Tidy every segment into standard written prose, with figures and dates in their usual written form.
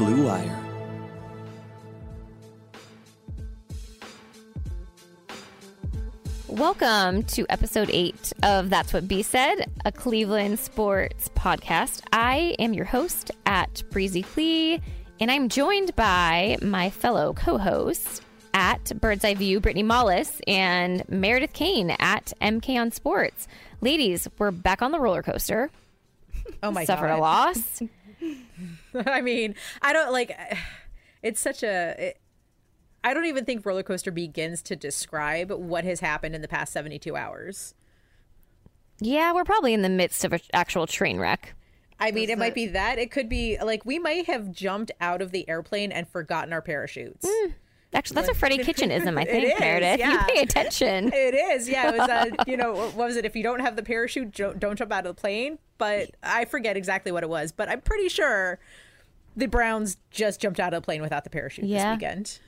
Blue Wire. Welcome to episode 8 of That's What B Said, a Cleveland sports podcast. I am your host at Breezy Clee, and I'm joined by my fellow co-hosts at Bird's Eye View, Brittany Mollis, and Meredith Kane at MK on Sports. Ladies, we're back on the roller coaster. Oh my Suffered God. A loss. I mean, I don't like, it's such a... I don't even think roller coaster begins to describe what has happened in the past 72 hours. Yeah, we're probably in the midst of an actual train wreck. I mean, might be that. It could be like we might have jumped out of the airplane and forgotten our parachutes. Actually, that's a Freddy Kitchenism, I think, Meredith. Yeah. You pay attention. It is, yeah. It was, you know, what was it? If you don't have the parachute, don't jump out of the plane. But I forget exactly what it was. But I'm pretty sure the Browns just jumped out of the plane without the parachute this weekend.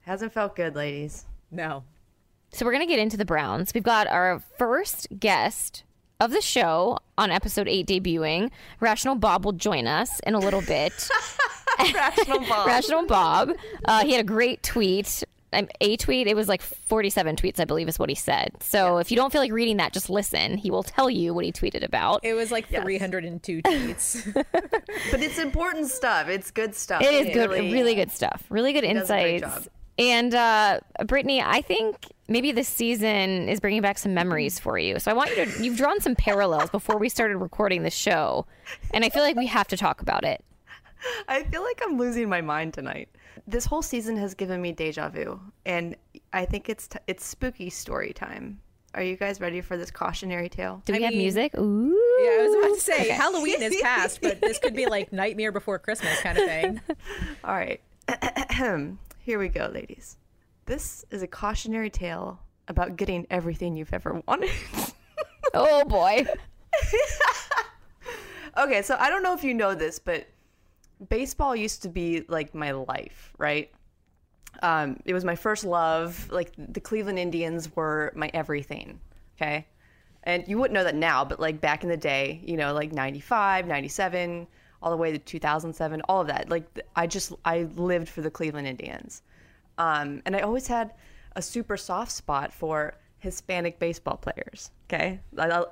Hasn't felt good, ladies. No. So we're going to get into the Browns. We've got our first guest of the show on episode 8 debuting. Rational Bob will join us in a little bit. Rational Bob. Rational Bob. He had a great tweet. It was like 47 tweets, I believe is what he said. So if you don't feel like reading that, just listen. He will tell you what he tweeted about. It was like 302 tweets. But it's important stuff. It's good stuff. It is good. Really good stuff. Really good insights. Does a great job. And Brittany, I think maybe this season is bringing back some memories for you. So I want you to, you've drawn some parallels before we started recording the show. And I feel like we have to talk about it. I feel like I'm losing my mind tonight. This whole season has given me deja vu. And I think it's spooky story time. Are you guys ready for this cautionary tale? Do we have music? Ooh. Yeah, I was about to say, okay. Halloween is past, but this could be like Nightmare Before Christmas kind of thing. All right. Here we go, ladies. This is a cautionary tale about getting everything you've ever wanted. Oh, boy. Okay, so I don't know if you know this, but baseball used to be, like, my life, right? It was my first love. Like, the Cleveland Indians were my everything, okay? And you wouldn't know that now, but, like, back in the day, you know, like, 95, 97... all the way to 2007, all of that. Like, I lived for the Cleveland Indians. And I always had a super soft spot for Hispanic baseball players, okay?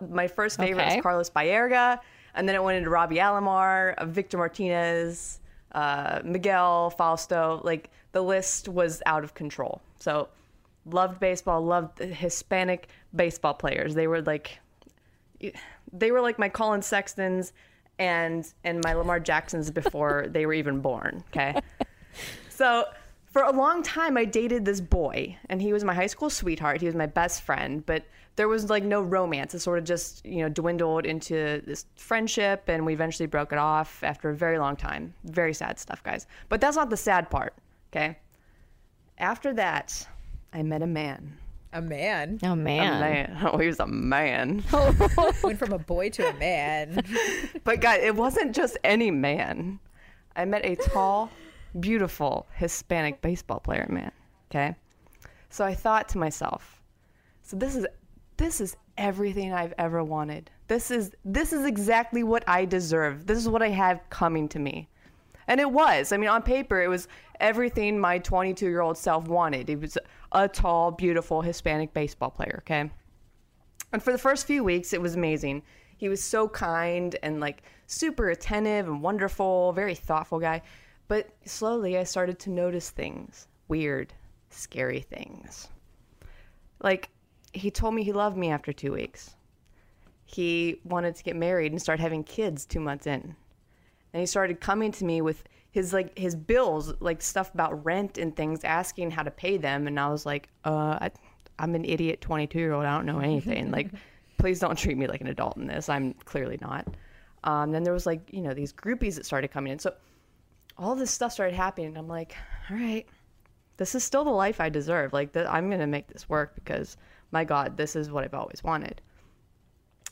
My first favorite was Carlos Baerga, and then it went into Robbie Alomar, Victor Martinez, Miguel Fausto. Like, the list was out of control. So, loved baseball, loved Hispanic baseball players. They were like my Colin Sextons, and my Lamar Jacksons before they were even born, okay? So for a long time, I dated this boy, and he was my high school sweetheart. He was my best friend, but there was, like, no romance. It sort of just, you know, dwindled into this friendship, and we eventually broke it off after a very long time. Very sad stuff, guys. But that's not the sad part, okay? After that, I met a man. A man. Oh, man. Oh, he was a man. Went from a boy to a man. But, guys, it wasn't just any man. I met a tall, beautiful Hispanic baseball player man, okay? So I thought to myself, so this is everything I've ever wanted. This is exactly what I deserve. This is what I have coming to me. And it was. I mean, on paper, it was everything my 22-year-old self wanted. It was a tall, beautiful Hispanic baseball player, okay? And for the first few weeks, it was amazing. He was so kind and, like, super attentive and wonderful, very thoughtful guy. But slowly, I started to notice things, weird, scary things. Like, he told me he loved me after 2 weeks. He wanted to get married and start having kids 2 months in. And he started coming to me with his bills, like stuff about rent and things, asking how to pay them. And I was like, I'm an idiot 22-year-old. I don't know anything. Like, please don't treat me like an adult in this. I'm clearly not. Then there was, like, you know, these groupies that started coming in. So all this stuff started happening. And I'm like, all right, this is still the life I deserve. Like, I'm going to make this work because, my God, this is what I've always wanted.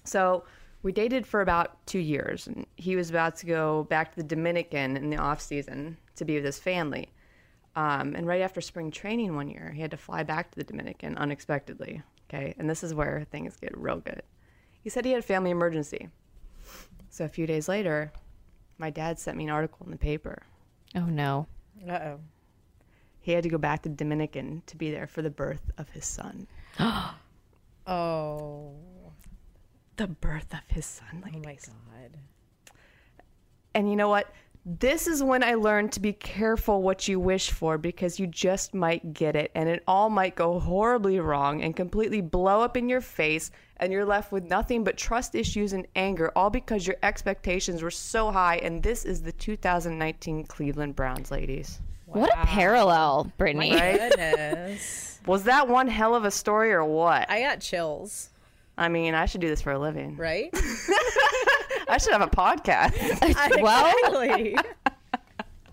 So we dated for about 2 years, and he was about to go back to the Dominican in the off-season to be with his family. And right after spring training one year, he had to fly back to the Dominican unexpectedly, okay? And this is where things get real good. He said he had a family emergency. So a few days later, my dad sent me an article in the paper Oh, no. Uh-oh. He had to go back to Dominican to be there for the birth of his son. Oh. The birth of his son, ladies. Oh, my God. And you know what? This is when I learned to be careful what you wish for, because you just might get it, and it all might go horribly wrong and completely blow up in your face, and you're left with nothing but trust issues and anger, all because your expectations were so high. And this is the 2019 Cleveland Browns, ladies. Wow. What a parallel, Brittany. My goodness. Was that one hell of a story or what? I got chills. I mean, I should do this for a living. Right? I should have a podcast. Well,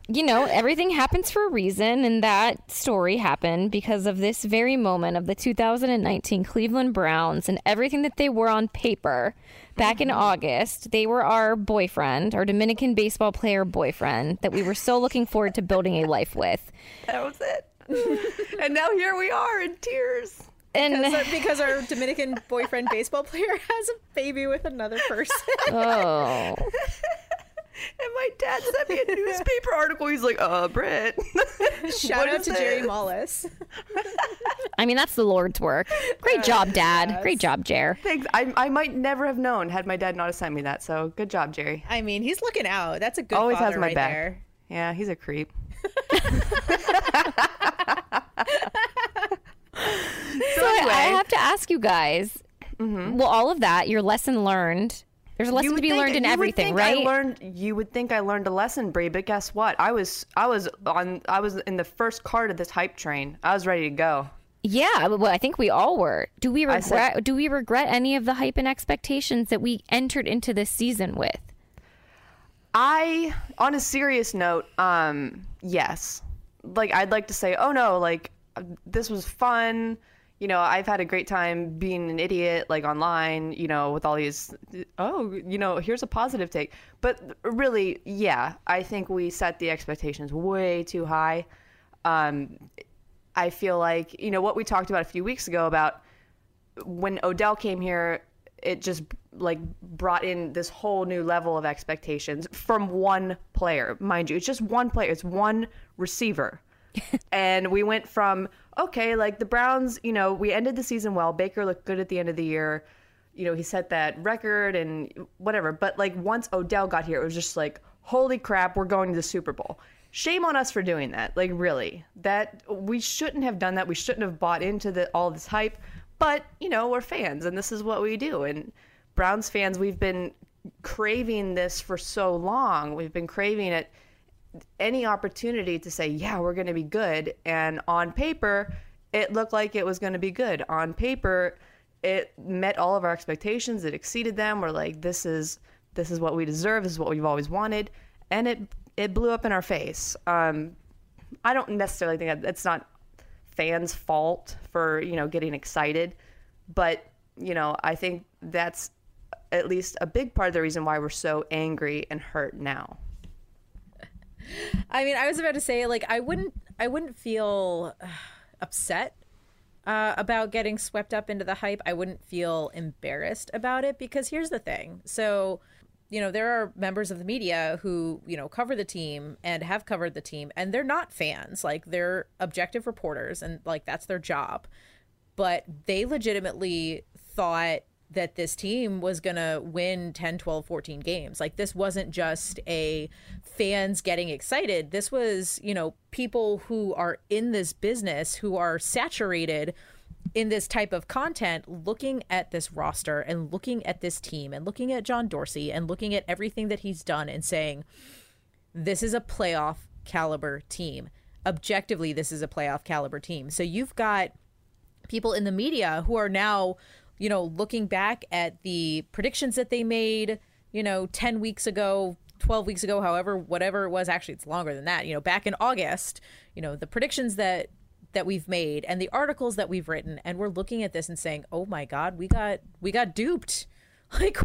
you know, everything happens for a reason, and that story happened because of this very moment of the 2019 Cleveland Browns and everything that they were on paper. Back in August, they were our boyfriend, our Dominican baseball player boyfriend that we were so looking forward to building a life with. That was it. And now here we are in tears. And because our Dominican boyfriend baseball player has a baby with another person. Oh. And my dad sent me a newspaper article. He's like, Britt. Shout out to this? Jerry Mollis. I mean, that's the Lord's work. Great job, Dad. Yes. Great job, Jer. Thanks. I might never have known had my dad not assigned me that. So good job, Jerry. I mean, he's looking out. That's a good Always father has my right back. There. Yeah, he's a creep. So anyway. I have to ask you guys, well, all of that, your lesson learned, there's a lesson to be learned in everything, right? You would think I learned a lesson, Brie, but guess what? I was in the first cart of this hype train. I was ready to go. Yeah, well, I think we all were. Do we regret any of the hype and expectations that we entered into this season with? On a serious note, yes. Like, I'd like to say, oh no, like, this was fun. You know, I've had a great time being an idiot, like, online, you know, with all these, you know, here's a positive take. But really, yeah, I think we set the expectations way too high. I feel like, you know, what we talked about a few weeks ago about when Odell came here, it just, like, brought in this whole new level of expectations from one player. Mind you, it's just one player. It's one receiver. And we went from, okay, like the Browns, you know, we ended the season well. Baker looked good at the end of the year. You know, he set that record and whatever. But like once Odell got here, it was just like, holy crap, we're going to the Super Bowl. Shame on us for doing that. Like, really, that we shouldn't have done that. We shouldn't have bought into all this hype. But, you know, we're fans and this is what we do. And Browns fans, we've been craving this for so long. We've been craving it. Any opportunity to say, yeah, we're going to be good. And on paper, it looked like it was going to be good. On paper, it met all of our expectations. It exceeded them. We're like, this is what we deserve. This is what we've always wanted. And it blew up in our face. I don't necessarily think that's not fans' fault for, you know, getting excited. But, you know, I think that's at least a big part of the reason why we're so angry and hurt now. I mean, I was about to say, like, I wouldn't feel upset about getting swept up into the hype. I wouldn't feel embarrassed about it, because here's the thing. So, you know, there are members of the media who, you know, cover the team and have covered the team, and they're not fans. Like, they're objective reporters, and like that's their job. But they legitimately thought that this team was going to win 10, 12, 14 games. Like, this wasn't just a fans getting excited. This was, you know, people who are in this business, who are saturated in this type of content, looking at this roster and looking at this team and looking at John Dorsey and looking at everything that he's done and saying, this is a playoff caliber team. Objectively, this is a playoff caliber team. So you've got people in the media who are now, you know, looking back at the predictions that they made, you know, 10 weeks ago, 12 weeks ago, however, whatever it was. Actually, it's longer than that. You know, back in August, you know, the predictions that we've made and the articles that we've written. And we're looking at this and saying, oh, my God, we got duped. Like,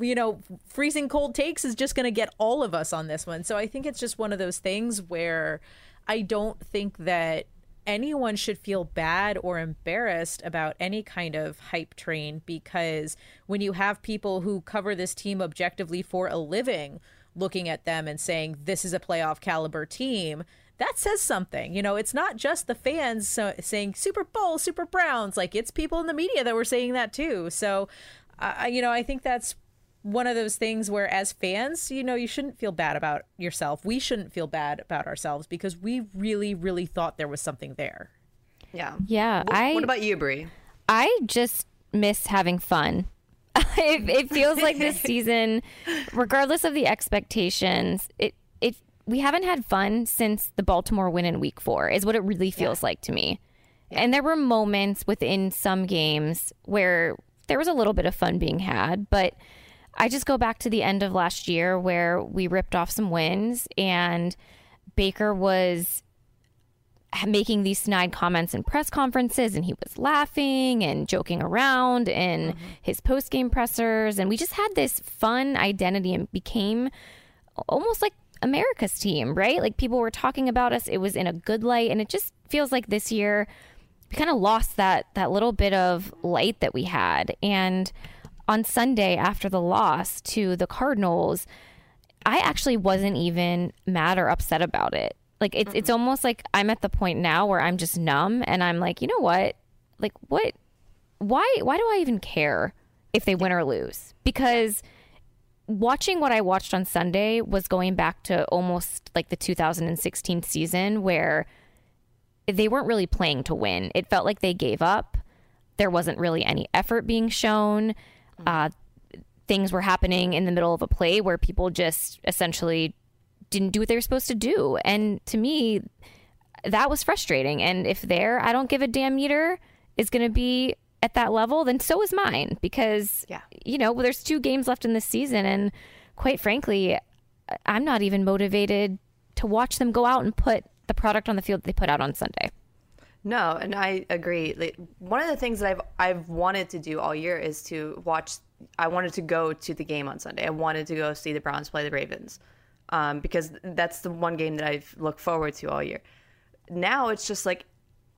you know, freezing cold takes is just going to get all of us on this one. So I think it's just one of those things where I don't think that anyone should feel bad or embarrassed about any kind of hype train, because when you have people who cover this team objectively for a living looking at them and saying this is a playoff caliber team, that says something. You know, it's not just the fans saying Super Bowl, Super Browns. Like, it's people in the media that were saying that too. So, you know, I think that's one of those things where as fans, you know, you shouldn't feel bad about yourself. We shouldn't feel bad about ourselves because we really, really thought there was something there. Yeah. Yeah. What about you, Bree? I just miss having fun. It feels like this season, regardless of the expectations, we haven't had fun since the Baltimore win in week 4 is what it really feels like to me. Yeah. And there were moments within some games where there was a little bit of fun being had, but I just go back to the end of last year where we ripped off some wins and Baker was making these snide comments in press conferences and he was laughing and joking around in his post-game pressers. And we just had this fun identity and became almost like America's team, right? Like people were talking about us. It was in a good light. And it just feels like this year we kind of lost that little bit of light that we had. And on Sunday after the loss to the Cardinals, I actually wasn't even mad or upset about it. Like it's almost like I'm at the point now where I'm just numb and I'm like, you know what? Like what? Why do I even care if they win or lose? Because watching what I watched on Sunday was going back to almost like the 2016 season where they weren't really playing to win. It felt like they gave up. There wasn't really any effort being shown. Things were happening in the middle of a play where people just essentially didn't do what they were supposed to do. And to me, that was frustrating. And if their I don't give a damn meter is going to be at that level, then so is mine. Because, you know, there's 2 games left in this season. And quite frankly, I'm not even motivated to watch them go out and put the product on the field that they put out on Sunday. No, and I agree. Like, one of the things that I've wanted to do all year is to watch. I wanted to go to the game on Sunday. I wanted to go see the Browns play the Ravens because that's the one game that I've looked forward to all year. Now it's just like,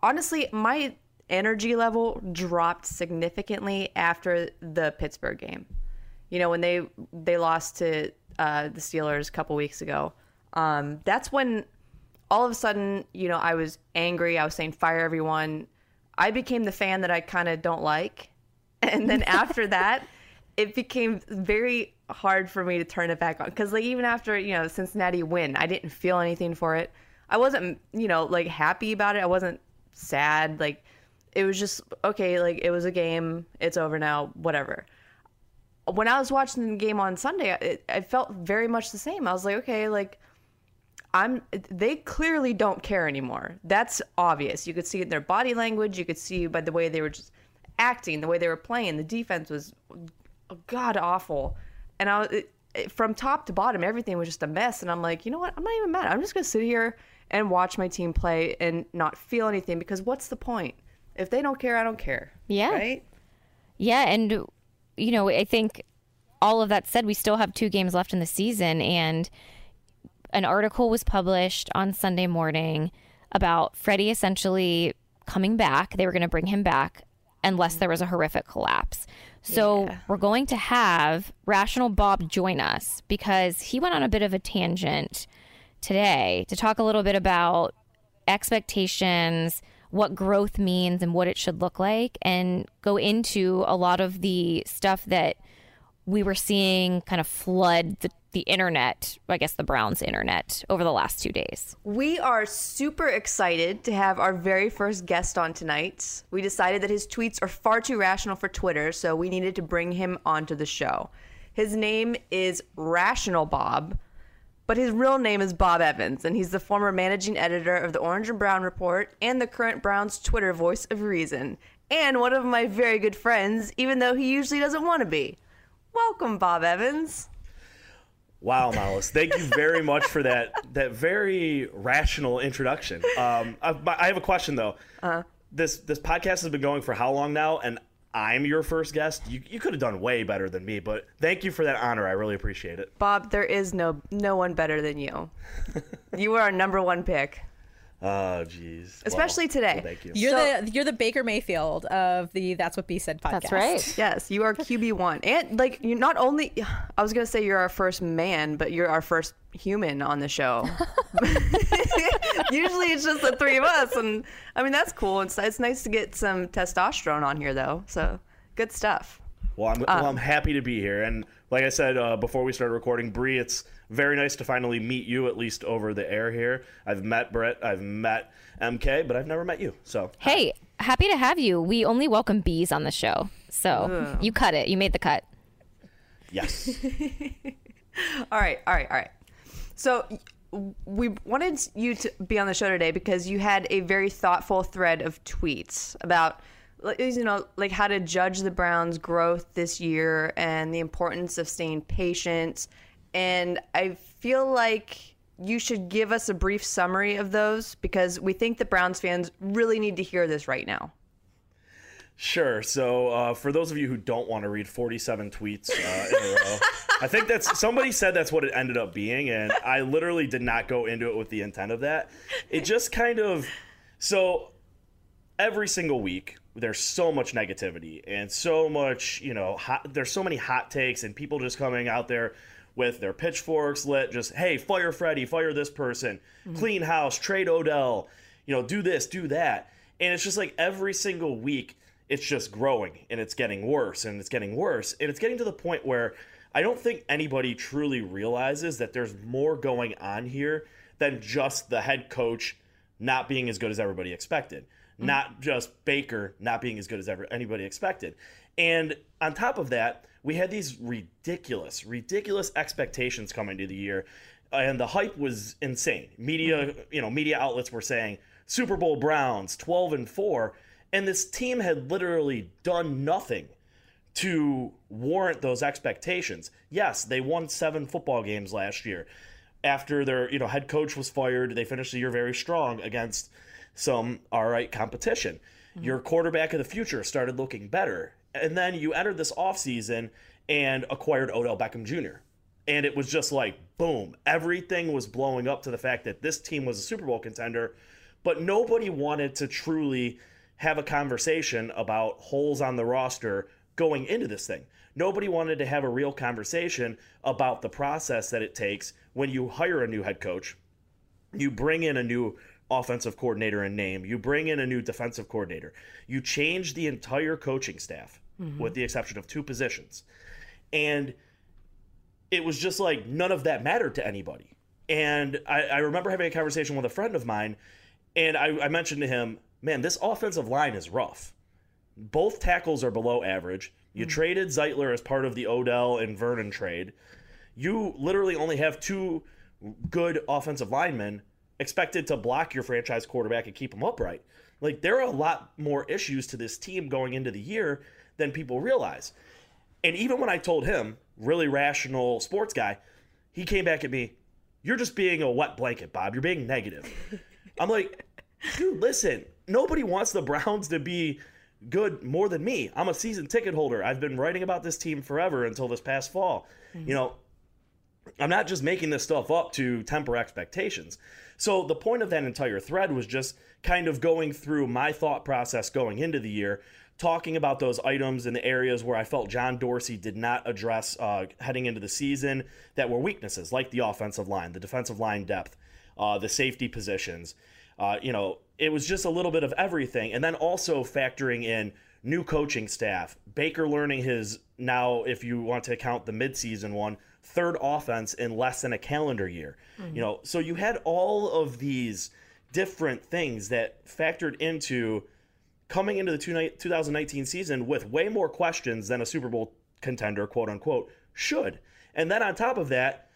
honestly, my energy level dropped significantly after the Pittsburgh game. You know, when they lost to the Steelers a couple weeks ago, that's when all of a sudden, you know, I was angry. I was saying, fire everyone. I became the fan that I kind of don't like. And then after that, it became very hard for me to turn it back on. Because like even after, you know, Cincinnati win, I didn't feel anything for it. I wasn't, you know, like happy about it. I wasn't sad. Like it was just, okay, like it was a game. It's over now, whatever. When I was watching the game on Sunday, I felt very much the same. I was like, okay, like they clearly don't care anymore. That's obvious. You could see it in their body language. You could see by the way they were just acting, the way they were playing. The defense was god awful. And from top to bottom, everything was just a mess. And I'm like, you know what? I'm not even mad. I'm just going to sit here and watch my team play and not feel anything because what's the point? If they don't care, I don't care. Yeah. Right? Yeah. And, you know, I think all of that said, we still have 2 games left in the season. And an article was published on Sunday morning about Freddy essentially coming back. They were going to bring him back unless there was a horrific collapse. So we're going to have Rational Bob join us because he went on a bit of a tangent today to talk a little bit about expectations, what growth means and what it should look like, and go into a lot of the stuff that we were seeing kind of flood the internet, I guess the Browns internet, over the last 2 days. We are super excited to have our very first guest on tonight. We decided that his tweets are far too rational for Twitter, so we needed to bring him onto the show. His name is Rational Bob, but his real name is Bob Evans, and he's the former managing editor of the Orange and Brown Report and the current Browns Twitter voice of reason, and one of my very good friends, even though he usually doesn't want to be. Welcome, Bob Evans. Wow, Mollis. Thank you very much for that very rational introduction. I have a question, though. This podcast has been going for how long now? And I'm your first guest. You could have done way better than me, but thank you for that honor. I really appreciate it. Bob, there is no one better than you. You are our number 1 pick. Oh, geez. Especially today. Well, thank you. You're the Baker Mayfield of the That's What B Said podcast. That's right. Yes, you are QB1. And, like, you're not only, I was going to say you're our first man, but you're our first human on the show. Usually it's just the three of us. And, I mean, that's cool. It's nice to get some testosterone on here, though. So, good stuff. Well, I'm happy to be here. And like I said, before we started recording, Bree, it's very nice to finally meet you, at least over the air here. I've met Brett, I've met MK, but I've never met you. So hey, happy to have you. We only welcome bees on the show. So you cut it. You made the cut. Yes. All right. So we wanted you to be on the show today because you had a very thoughtful thread of tweets about, you know, like how to judge the Browns' growth this year and the importance of staying patient. And I feel like you should give us a brief summary of those because we think the Browns fans really need to hear this right now. Sure. So for those of you who don't want to read 47 tweets in a row, I think somebody said that's what it ended up being. And I literally did not go into it with the intent of that. It just kind of, so every single week, there's so much negativity and so much, you know, there's so many hot takes and people just coming out there with their pitchforks lit, just, hey, fire Freddy, fire this person, clean house, trade Odell, you know, do this, do that. And it's just like every single week, it's just growing and it's getting worse and it's getting worse. And it's getting to the point where I don't think anybody truly realizes that there's more going on here than just the head coach not being as good as everybody expected. Not just Baker not being as good as anybody expected. And on top of that, we had these ridiculous expectations coming to the year. And the hype was insane. Media outlets were saying Super Bowl Browns 12-4. And this team had literally done nothing to warrant those expectations. Yes, they won 7 football games last year. After their head coach was fired, they finished the year very strong against some all right competition. Your quarterback of the future started looking better. And then you entered this offseason and acquired Odell Beckham Jr. And it was just like, boom, everything was blowing up to the fact that this team was a Super Bowl contender, but nobody wanted to truly have a conversation about holes on the roster going into this thing. Nobody wanted to have a real conversation about the process that it takes when you hire a new head coach, you bring in a new offensive coordinator in name, you bring in a new defensive coordinator, you change the entire coaching staff with the exception of 2 positions. And it was just like none of that mattered to anybody. And I remember having a conversation with a friend of mine, and I mentioned to him, man, this offensive line is rough. Both tackles are below average. You traded Zeitler as part of the Odell and Vernon trade. You literally only have 2 good offensive linemen expected to block your franchise quarterback and keep him upright. Like, there are a lot more issues to this team going into the year than people realize. And even when I told him, really rational sports guy, he came back at me, you're just being a wet blanket, Bob. You're being negative. I'm like, dude, listen, nobody wants the Browns to be good more than me. I'm a season ticket holder. I've been writing about this team forever until this past fall. You know, I'm not just making this stuff up to temper expectations. So the point of that entire thread was just kind of going through my thought process going into the year, talking about those items and the areas where I felt John Dorsey did not address heading into the season that were weaknesses, like the offensive line, the defensive line depth, the safety positions. It was just a little bit of everything. And then also factoring in new coaching staff, Baker learning his, now if you want to count the midseason one, 3rd offense in less than a calendar year. So you had all of these different things that factored into coming into the 2019 season with way more questions than a Super Bowl contender, quote unquote, should. And then on top of that,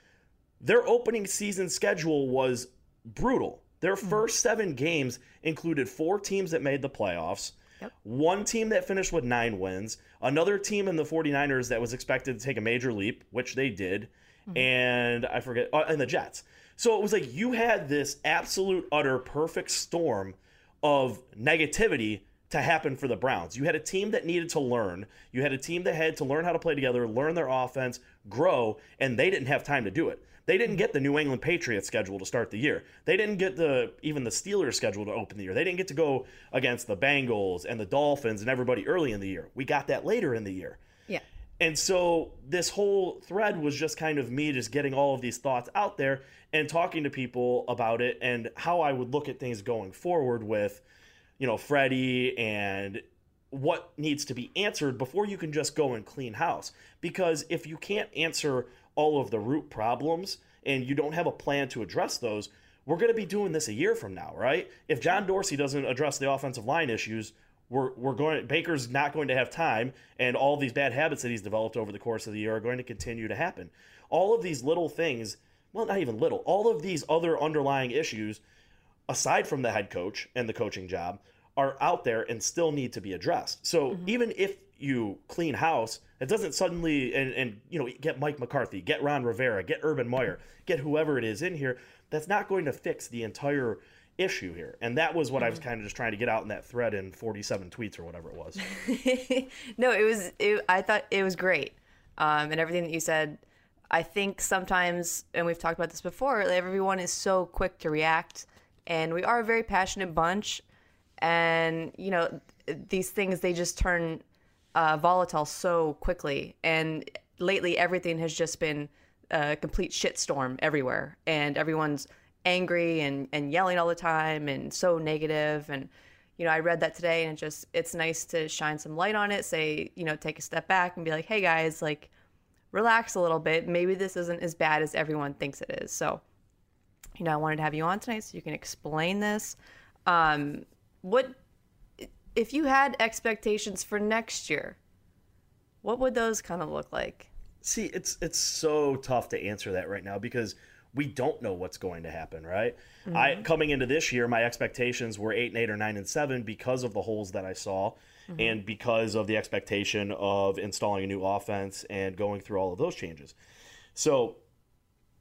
their opening season schedule was brutal. Their first 7 games included 4 teams that made the playoffs, Yep. 1 team that finished with 9 wins, another team in the 49ers that was expected to take a major leap, which they did, and I forget, and the Jets. So it was like you had this absolute, utter, perfect storm of negativity to happen for the Browns. You had a team that needed to learn. You had a team that had to learn how to play together, learn their offense, grow, and they didn't have time to do it. They didn't get the New England Patriots schedule to start the year. They didn't get even the Steelers schedule to open the year. They didn't get to go against the Bengals and the Dolphins and everybody early in the year. We got that later in the year. Yeah. And so this whole thread was just kind of me just getting all of these thoughts out there and talking to people about it and how I would look at things going forward with, you know, Freddy and what needs to be answered before you can just go and clean house. Because if you can't answer all of the root problems and you don't have a plan to address those, we're going to be doing this a year from now, right? If John Dorsey doesn't address the offensive line issues, Baker's not going to have time, and all these bad habits that he's developed over the course of the year are going to continue to happen. All of these little things, well, not even little, all of these other underlying issues, aside from the head coach and the coaching job, are out there and still need to be addressed. So even if you clean house, it doesn't suddenly and get Mike McCarthy, get Ron Rivera, get Urban Meyer, get whoever it is in here. That's not going to fix the entire issue here. And that was what I was kind of just trying to get out in that thread in 47 tweets or whatever it was. I thought it was great. And everything that you said, I think sometimes, and we've talked about this before, everyone is so quick to react, and we are a very passionate bunch. And, you know, these things, they just turn volatile so quickly. And lately, everything has just been a complete shitstorm everywhere. And everyone's angry and yelling all the time and so negative. And, you know, I read that today, and it's nice to shine some light on it, say, you know, take a step back and be like, hey, guys, like, relax a little bit. Maybe this isn't as bad as everyone thinks it is. So, you know, I wanted to have you on tonight so you can explain this. What if you had expectations for next year? What would those kind of look like? See, it's so tough to answer that right now because we don't know what's going to happen, right? I coming into this year, my expectations were 8-8 or 9-7 because of the holes that I saw and because of the expectation of installing a new offense and going through all of those changes. So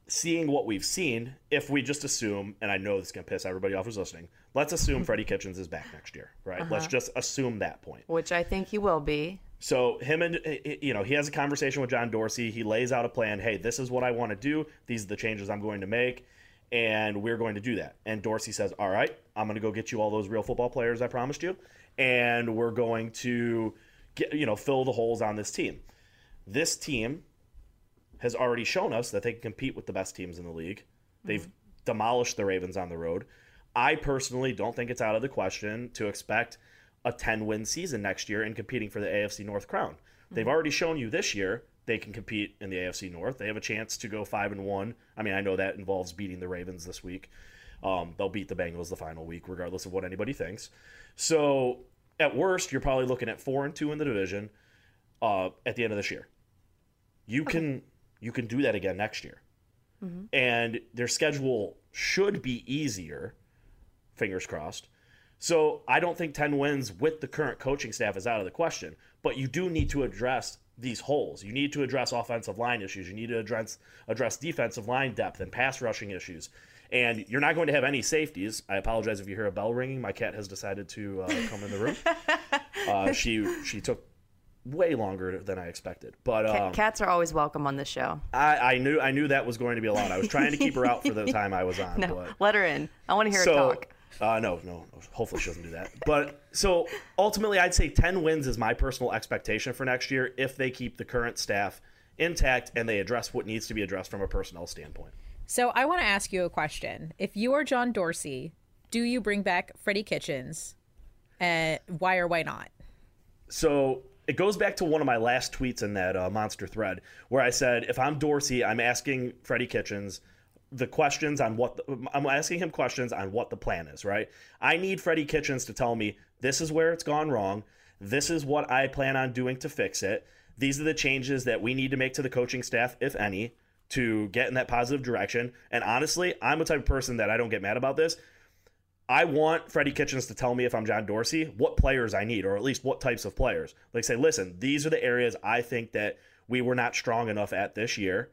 seeing what we've seen, if we just assume, and I know this is going to piss everybody off who's listening, let's assume Freddy Kitchens is back next year, right? Let's just assume that point. Which I think he will be. So him and, you know, he has a conversation with John Dorsey. He lays out a plan. Hey, this is what I want to do. These are the changes I'm going to make, and we're going to do that. And Dorsey says, all right, I'm going to go get you all those real football players I promised you, and we're going to, get, you know, fill the holes on this team. This team has already shown us that they can compete with the best teams in the league. They've demolished the Ravens on the road. I personally don't think it's out of the question to expect a 10-win season next year and competing for the AFC North crown. They've already shown you this year they can compete in the AFC North. They have a chance to go 5-1. I mean, I know that involves beating the Ravens this week. They'll beat the Bengals the final week, regardless of what anybody thinks. So at worst, you're probably looking at 4-2 in the division at the end of this year. You can... You can do that again next year. And their schedule should be easier, fingers crossed. So I don't think 10 wins with the current coaching staff is out of the question, but you do need to address these holes. You need to address offensive line issues. You need to address defensive line depth and pass rushing issues. And you're not going to have any safeties. I apologize if you hear a bell ringing. My cat has decided to come in the room. She took way longer than I expected, but cats are always welcome on this show. I knew that was going to be a lot. I was trying to keep her out for the time I was on. But let her in. I want to hear her talk. No. Hopefully she doesn't do that. But so ultimately, I'd say 10 wins is my personal expectation for next year if they keep the current staff intact and they address what needs to be addressed from a personnel standpoint. So I want to ask you a question. If you are John Dorsey, do you bring back Freddy Kitchens? Why or why not? So it goes back to one of my last tweets in that monster thread where I said, if I'm Dorsey, I'm asking Freddy Kitchens I'm asking him questions on what the plan is, right? I need Freddy Kitchens to tell me this is where it's gone wrong. This is what I plan on doing to fix it. These are the changes that we need to make to the coaching staff, if any, to get in that positive direction. And honestly, I'm the type of person that I don't get mad about this. I want Freddy Kitchens to tell me, if I'm John Dorsey, what players I need, or at least what types of players. Like, say, listen, these are the areas I think that we were not strong enough at this year.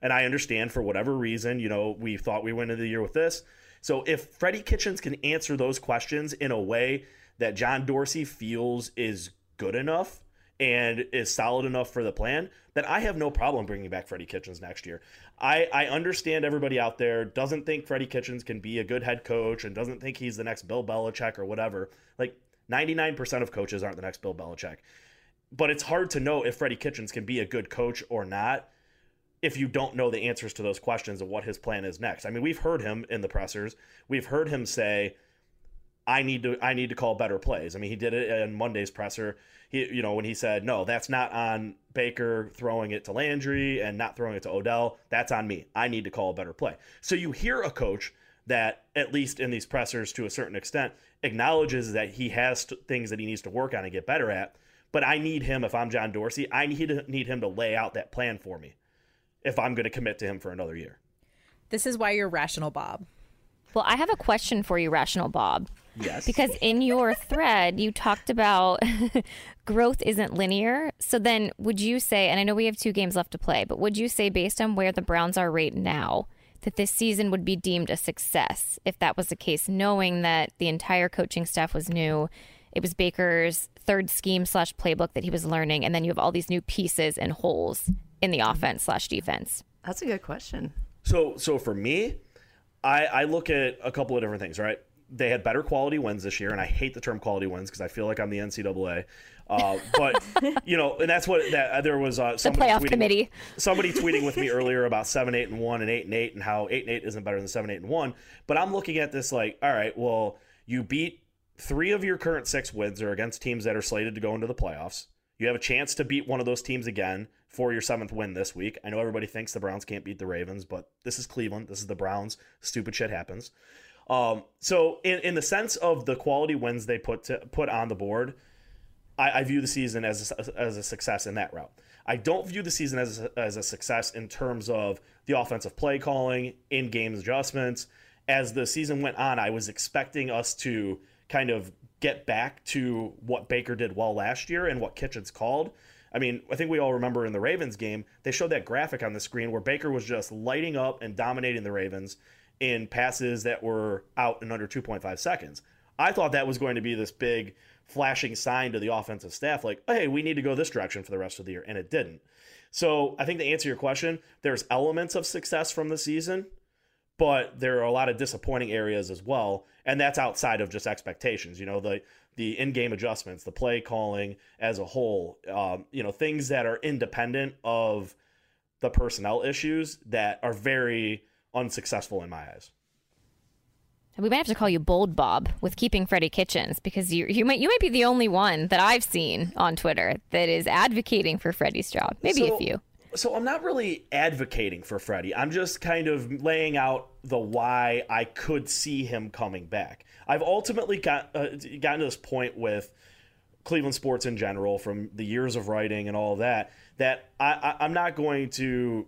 And I understand for whatever reason, you know, we thought we went into the year with this. So if Freddy Kitchens can answer those questions in a way that John Dorsey feels is good enough and is solid enough for the plan, then I have no problem bringing back Freddy Kitchens next year. I understand everybody out there doesn't think Freddy Kitchens can be a good head coach and doesn't think he's the next Bill Belichick or whatever. Like 99% of coaches aren't the next Bill Belichick. But it's hard to know if Freddy Kitchens can be a good coach or not if you don't know the answers to those questions of what his plan is next. I mean, we've heard him in the pressers. We've heard him say, I need to call better plays. I mean, he did it in Monday's presser. When he said, no, that's not on Baker throwing it to Landry and not throwing it to Odell. That's on me. I need to call a better play. So you hear a coach that, at least in these pressers to a certain extent, acknowledges that he has things that he needs to work on and get better at. But I need him, if I'm John Dorsey, I need him to lay out that plan for me if I'm going to commit to him for another year. This is why you're Rational Bob. Well, I have a question for you, Rational Bob. Yes. Because in your thread, you talked about growth isn't linear. So then would you say, and I know we have 2 games left to play, but would you say based on where the Browns are right now, that this season would be deemed a success if that was the case, knowing that the entire coaching staff was new, it was Baker's third scheme/playbook that he was learning, and then you have all these new pieces and holes in the offense/defense? That's a good question. So for me, I look at a couple of different things, right? They had better quality wins this year, and I hate the term quality wins because I feel like I'm the NCAA. But, and that's what there was somebody playoff tweeting, committee. Somebody tweeting with me earlier about 7-8-1 and 8-8 and how 8-8 isn't better than 7-8-1. But I'm looking at this like, all right, well, you beat 3 of your current 6 wins are against teams that are slated to go into the playoffs. You have a chance to beat one of those teams again for your 7th win this week. I know everybody thinks the Browns can't beat the Ravens, but this is Cleveland. This is the Browns. Stupid shit happens. So in the sense of the quality wins they put on the board, I view the season as a success in that route. I don't view the season as a success in terms of the offensive play calling, in-game adjustments. As the season went on, I was expecting us to kind of get back to what Baker did well last year and what Kitchens called. I mean, I think we all remember in the Ravens game, they showed that graphic on the screen where Baker was just lighting up and dominating the Ravens in passes that were out in under 2.5 seconds. I thought that was going to be this big flashing sign to the offensive staff, like, oh, hey, we need to go this direction for the rest of the year, and it didn't. So I think to answer your question, there's elements of success from the season, but there are a lot of disappointing areas as well, and that's outside of just expectations. The in-game adjustments, the play calling as a whole, things that are independent of the personnel issues that are very unsuccessful in my eyes. We might have to call you Bold Bob with keeping Freddy Kitchens, because you might be the only one that I've seen on Twitter that is advocating for Freddy's job. Maybe a few. So I'm not really advocating for Freddy. I'm just kind of laying out the why I could see him coming back. I've ultimately gotten to this point with Cleveland sports in general from the years of writing and all of that I'm not going to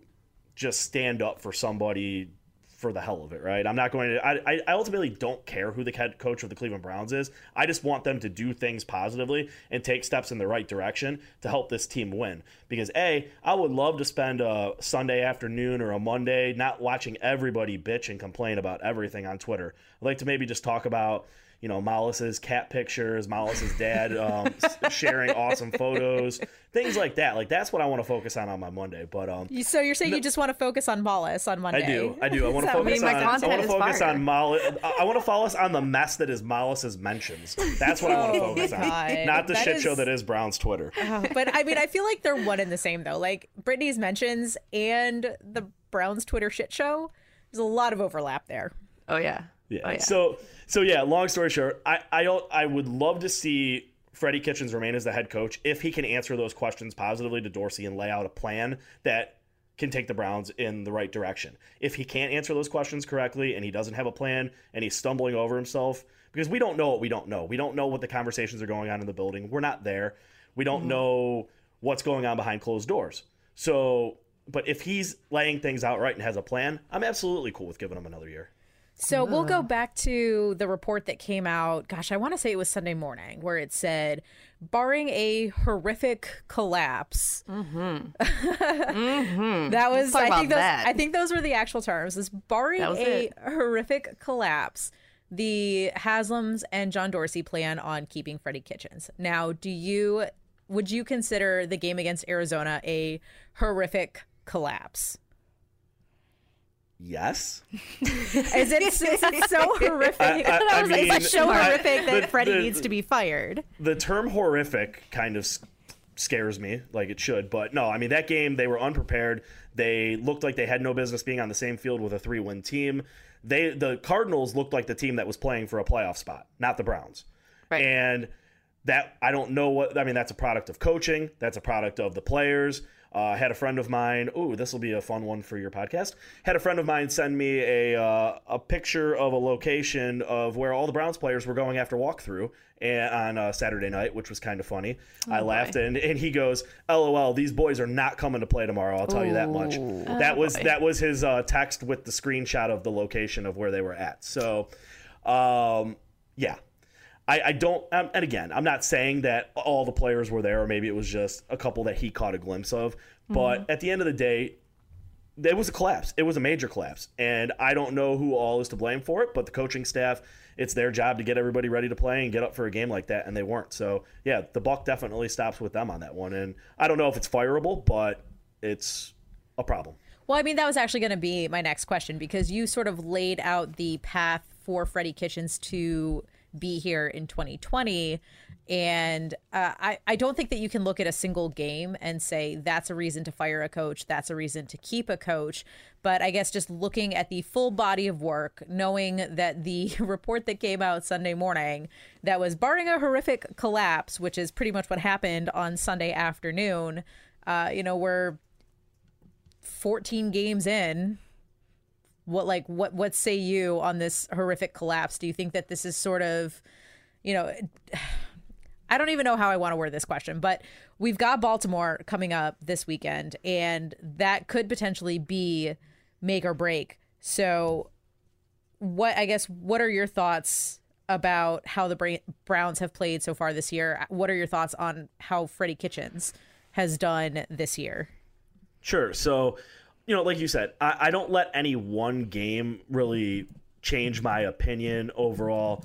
just stand up for somebody for the hell of it, right? I'm not going to. I ultimately don't care who the head coach of the Cleveland Browns is. I just want them to do things positively and take steps in the right direction to help this team win. Because I would love to spend a Sunday afternoon or a Monday not watching everybody bitch and complain about everything on Twitter. I'd like to maybe just talk about Mollis's cat pictures, Mollis's dad sharing awesome photos, things like that. Like, that's what I want to focus on my Monday. But so you're saying you just want to focus on Mollis on Monday? I do. I want to focus on Mollis. I want to focus on the mess that is Mollis's mentions. That's what I want to focus on, not the shit show that is Brown's Twitter. But I mean, I feel like they're one and the same though. Like Brittany's mentions and the Browns Twitter shit show, there's a lot of overlap there. Oh yeah. Yeah. Oh, yeah. So yeah, long story short, I would love to see Freddy Kitchens remain as the head coach if he can answer those questions positively to Dorsey and lay out a plan that can take the Browns in the right direction. If he can't answer those questions correctly and he doesn't have a plan and he's stumbling over himself, because we don't know what we don't know. We don't know what the conversations are going on in the building. We're not there. We don't know what's going on behind closed doors. So, but if he's laying things out right and has a plan, I'm absolutely cool with giving him another year. So we'll go back to the report that came out, I want to say it was Sunday morning, where it said, barring a horrific collapse. That was, I think those were the actual terms, is barring a horrific collapse, the Haslams and John Dorsey plan on keeping Freddy Kitchens. Now, would you consider the game against Arizona a horrific collapse? Yes. Is it so horrific? I mean, it's so horrific that Freddie needs to be fired. The term horrific kind of scares me, like it should. But no, I mean, that game, they were unprepared. They looked like they had no business being on the same field with a 3-win team. The Cardinals looked like the team that was playing for a playoff spot, not the Browns. Right. And that, I don't know what, I mean, that's a product of coaching. That's a product of the players. I had a friend of mine, this will be a fun one for your podcast, had a friend of mine send me a picture of a location of where all the Browns players were going after walkthrough on Saturday night, which was kind of funny. I laughed, and he goes, LOL, these boys are not coming to play tomorrow, I'll tell you that much. That was his text with the screenshot of the location of where they were at. So, yeah. I don't, and again, I'm not saying that all the players were there, or maybe it was just a couple that he caught a glimpse of. But at the end of the day, it was a collapse. It was a major collapse. And I don't know who all is to blame for it, but the coaching staff, it's their job to get everybody ready to play and get up for a game like that, and they weren't. So, yeah, the buck definitely stops with them on that one. And I don't know if it's fireable, but it's a problem. Well, I mean, that was actually going to be my next question, because you sort of laid out the path for Freddy Kitchens to be here in 2020, and I don't think that you can look at a single game and say that's a reason to fire a coach, that's a reason to keep a coach. But I guess just looking at the full body of work, knowing that the report that came out Sunday morning that was barring a horrific collapse, which is pretty much what happened on Sunday afternoon, we're 14 games in. What say you on this horrific collapse? Do you think that this is sort of, I don't even know how I want to word this question, but we've got Baltimore coming up this weekend, and that could potentially be make or break. So what are your thoughts about how the Browns have played so far this year? What are your thoughts on how Freddy Kitchens has done this year? Sure. So, like you said, I don't let any one game really change my opinion overall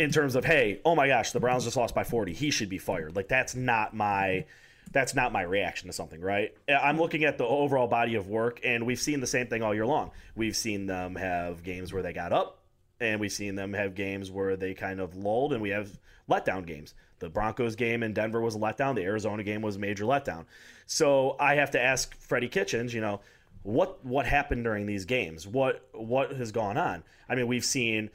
in terms of, hey, oh my gosh, the Browns just lost by 40. He should be fired. Like, that's not my reaction to something, right? I'm looking at the overall body of work, and we've seen the same thing all year long. We've seen them have games where they got up, and we've seen them have games where they kind of lulled, and we have letdown games. The Broncos game in Denver was a letdown. The Arizona game was a major letdown. So I have to ask Freddy Kitchens, what happened during these games? What has gone on? I mean, we've seen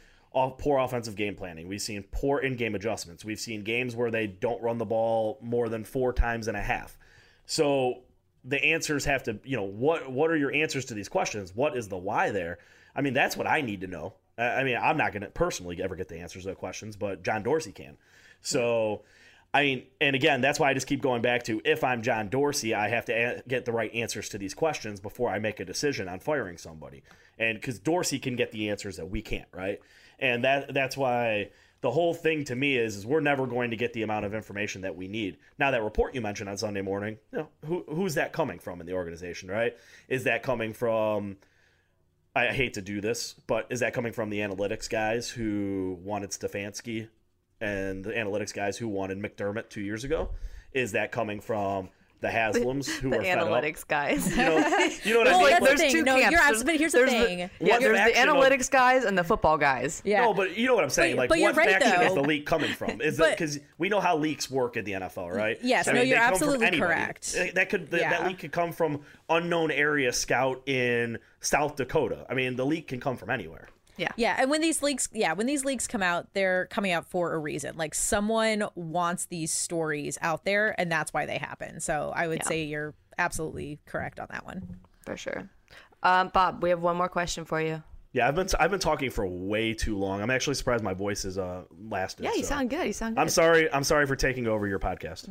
poor offensive game planning. We've seen poor in-game adjustments. We've seen games where they don't run the ball more than 4.5 times. So the answers have to, what are your answers to these questions? What is the why there? I mean, that's what I need to know. I mean, I'm not going to personally ever get the answers to the questions, but John Dorsey can. So, I mean, and again, that's why I just keep going back to, if I'm John Dorsey, I have to get the right answers to these questions before I make a decision on firing somebody. And because Dorsey can get the answers that we can't, right? And that's why the whole thing to me is we're never going to get the amount of information that we need. Now, that report you mentioned on Sunday morning, who's that coming from in the organization, right? Is that coming from, I hate to do this, but is that coming from the analytics guys who wanted Stefanski and the analytics guys who wanted McDermott 2 years ago? Is that coming from the Haslams who were fed up? The analytics guys. You know what I mean? Well, there's two camps. Here's the thing. There's the analytics guys and the football guys. Yeah. No, but you know what I'm saying. But what faction is the leak coming from? Is it because we know how leaks work at the NFL, right? Yes. So, you're absolutely correct. That leak could come from unknown area scout in South Dakota. I mean, the leak can come from anywhere. Yeah. Yeah. And when these leaks come out, they're coming out for a reason. Like, someone wants these stories out there, and that's why they happen. So I would say you're absolutely correct on that one. For sure. Bob, we have one more question for you. Yeah, I've been talking for way too long. I'm actually surprised my voice is lasted. Yeah, sound good. You sound good. I'm sorry for taking over your podcast.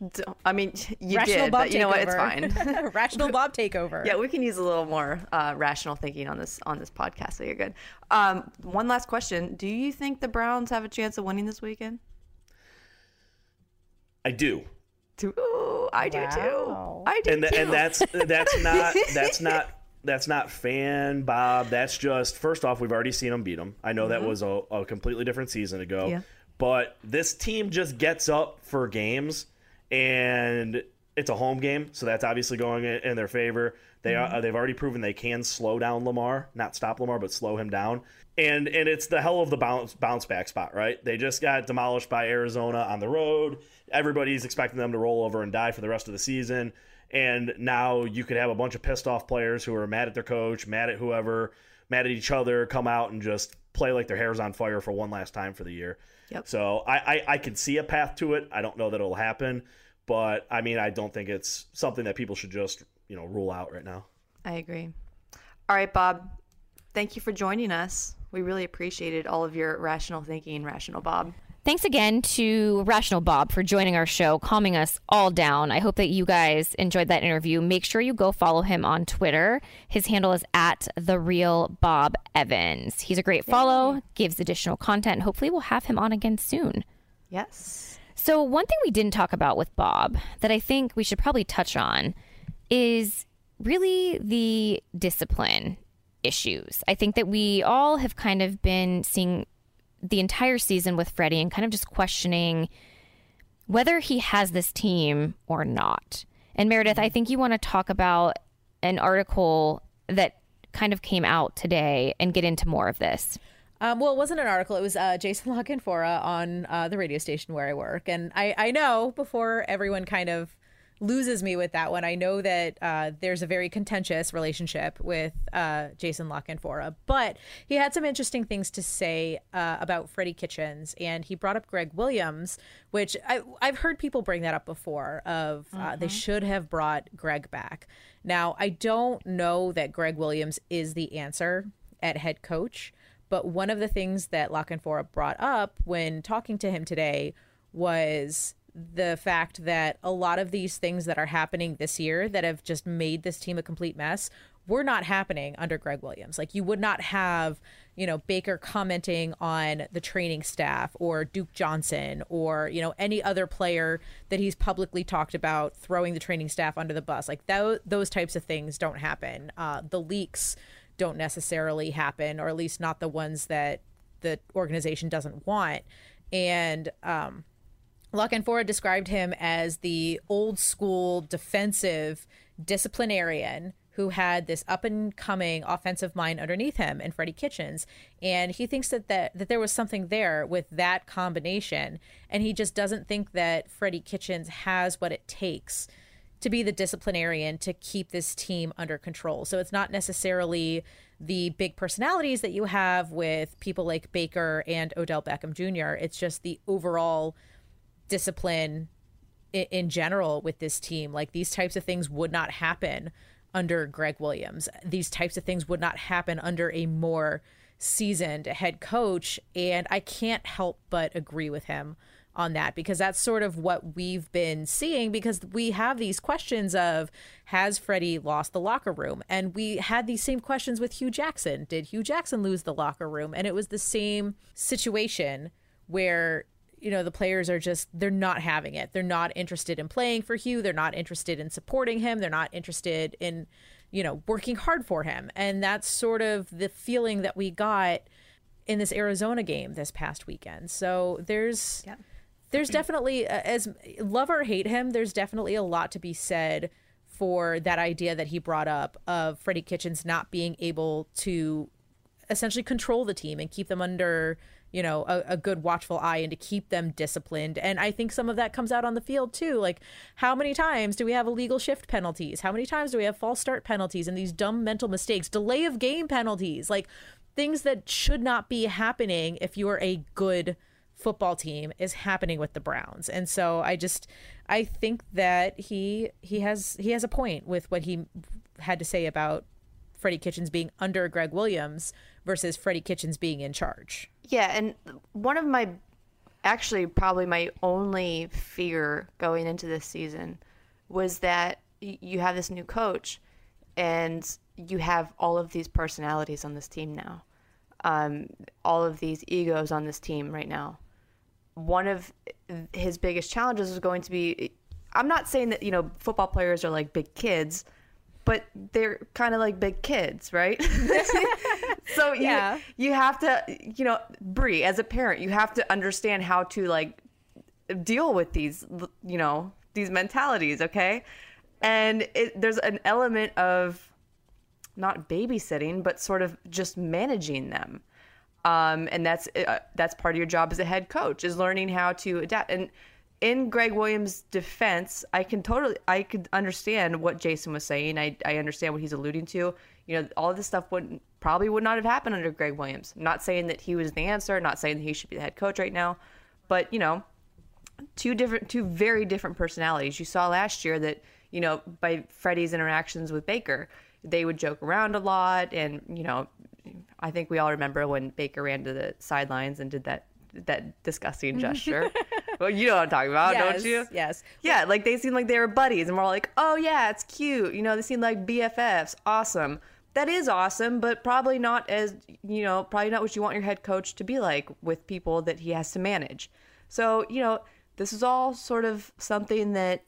You Rational did, Bob but you know what? It's fine. Rational Bob takeover. Yeah, we can use a little more rational thinking on this podcast, so you're good. One last question. Do you think the Browns have a chance of winning this weekend? I do. I do too. And that's not that's not fan Bob. That's just, first off, we've already seen them beat them. I know that was a completely different season ago. Yeah. But this team just gets up for games, and it's a home game, so that's obviously going in their favor. They are, they've already proven they can slow down Lamar, not stop Lamar, but slow him down. And it's the hell of the bounce back spot, right? They just got demolished by Arizona on the road. Everybody's expecting them to roll over and die for the rest of the season. And now you could have a bunch of pissed off players who are mad at their coach, mad at whoever, mad at each other, come out and just play like their hair's on fire for one last time for the year. Yep. So I could see a path to it. I don't know that it'll happen, but I mean, I don't think it's something that people should just, you know, rule out right now. I agree. All right, Bob, thank you for joining us. We really appreciated all of your rational thinking, Rational Bob. Thanks again to Rational Bob for joining our show, calming us all down. I hope that you guys enjoyed that interview. Make sure you go follow him on Twitter. His handle is @TheRealBobEvans. He's a great follow, gives additional content. Hopefully we'll have him on again soon. Yes. So one thing we didn't talk about with Bob that I think we should probably touch on is really the discipline issues. I think that we all have kind of been seeing the entire season with Freddy and kind of just questioning whether he has this team or not. And Meredith, I think you want to talk about an article that kind of came out today and get into more of this. Well, it wasn't an article. It was Jason LaCanfora on the radio station where I work. And I know before everyone kind of loses me with that one, I know that there's a very contentious relationship with Jason LaCanfora, but he had some interesting things to say about Freddy Kitchens, and he brought up Greg Williams, which I've heard people bring that up before of they should have brought Greg back. Now, I don't know that Greg Williams is the answer at head coach, but one of the things that LaCanfora brought up when talking to him today was the fact that a lot of these things that are happening this year that have just made this team a complete mess were not happening under Greg Williams. Like, you would not have, you know, Baker commenting on the training staff or Duke Johnson or, you know, any other player that he's publicly talked about throwing the training staff under the bus. Like, those types of things don't happen. The leaks don't necessarily happen, or at least not the ones that the organization doesn't want. And, LaCanfora described him as the old school defensive disciplinarian who had this up and coming offensive mind underneath him and Freddy Kitchens. And he thinks that there was something there with that combination. And he just doesn't think that Freddy Kitchens has what it takes to be the disciplinarian to keep this team under control. So it's not necessarily the big personalities that you have with people like Baker and Odell Beckham Jr. It's just the overall discipline in general with this team. Like, these types of things would not happen under Greg Williams. These types of things would not happen under a more seasoned head coach. And I can't help but agree with him on that, because that's sort of what we've been seeing, because we have these questions of, has Freddy lost the locker room? And we had these same questions with Hugh Jackson. Did Hugh Jackson lose the locker room? And it was the same situation where, you know, the players are just, they're not having it. They're not interested in playing for Hugh. They're not interested in supporting him. They're not interested in, you know, working hard for him. And that's sort of the feeling that we got in this Arizona game this past weekend. So there's definitely, as love or hate him, there's definitely a lot to be said for that idea that he brought up of Freddy Kitchens not being able to essentially control the team and keep them under, you know, a good watchful eye and to keep them disciplined. And I think some of that comes out on the field too. Like, how many times do we have illegal shift penalties? How many times do we have false start penalties and these dumb mental mistakes, delay of game penalties, like things that should not be happening if you are a good football team is happening with the Browns. And so I think that he has a point with what he had to say about Freddy Kitchens being under Greg Williams versus Freddy Kitchens being in charge. Yeah, and one of my, actually probably my only fear going into this season was that you have this new coach and you have all of these personalities on this team now, all of these egos on this team right now. One of his biggest challenges is going to be, I'm not saying that, you know, football players are like big kids, but they're kind of like big kids, right? So you have to, you know, Bree, as a parent, you have to understand how to like deal with these, you know, these mentalities, okay? And there's an element of not babysitting, but sort of just managing them. And that's part of your job as a head coach, is learning how to adapt. And in Greg Williams' defense, I could understand what Jason was saying. I understand what he's alluding to. You know, all of this stuff would not have happened under Greg Williams. I'm not saying that he was the answer, not saying that he should be the head coach right now, but you know, two very different personalities. You saw last year that, you know, by Freddie's interactions with Baker, they would joke around a lot, and you know, I think we all remember when Baker ran to the sidelines and did that disgusting gesture. Well, you know what I'm talking about, yes, don't you? Yes. Yeah, like they seemed like they were buddies, and we're all like, oh yeah, it's cute. You know, they seemed like BFFs. Awesome. That is awesome, but probably not as, you know, probably not what you want your head coach to be like with people that he has to manage. So, you know, this is all sort of something that,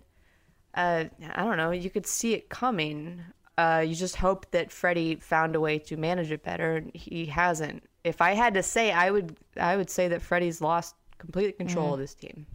I don't know, you could see it coming. You just hope that Freddie found a way to manage it better, and he hasn't. If I had to say, I would say that Freddie's lost complete control of this team.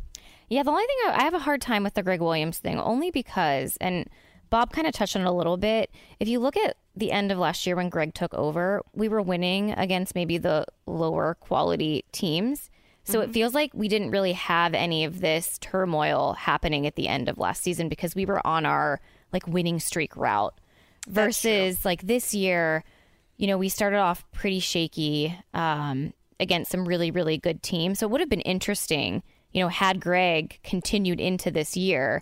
Yeah, the only thing I have a hard time with the Greg Williams thing, only because, and Bob kind of touched on it a little bit, if you look at the end of last year when Greg took over, we were winning against maybe the lower quality teams. So it feels like we didn't really have any of this turmoil happening at the end of last season because we were on our like winning streak route. Versus like this year, you know, we started off pretty shaky against some really, really good teams. So it would have been interesting, you know, had Greg continued into this year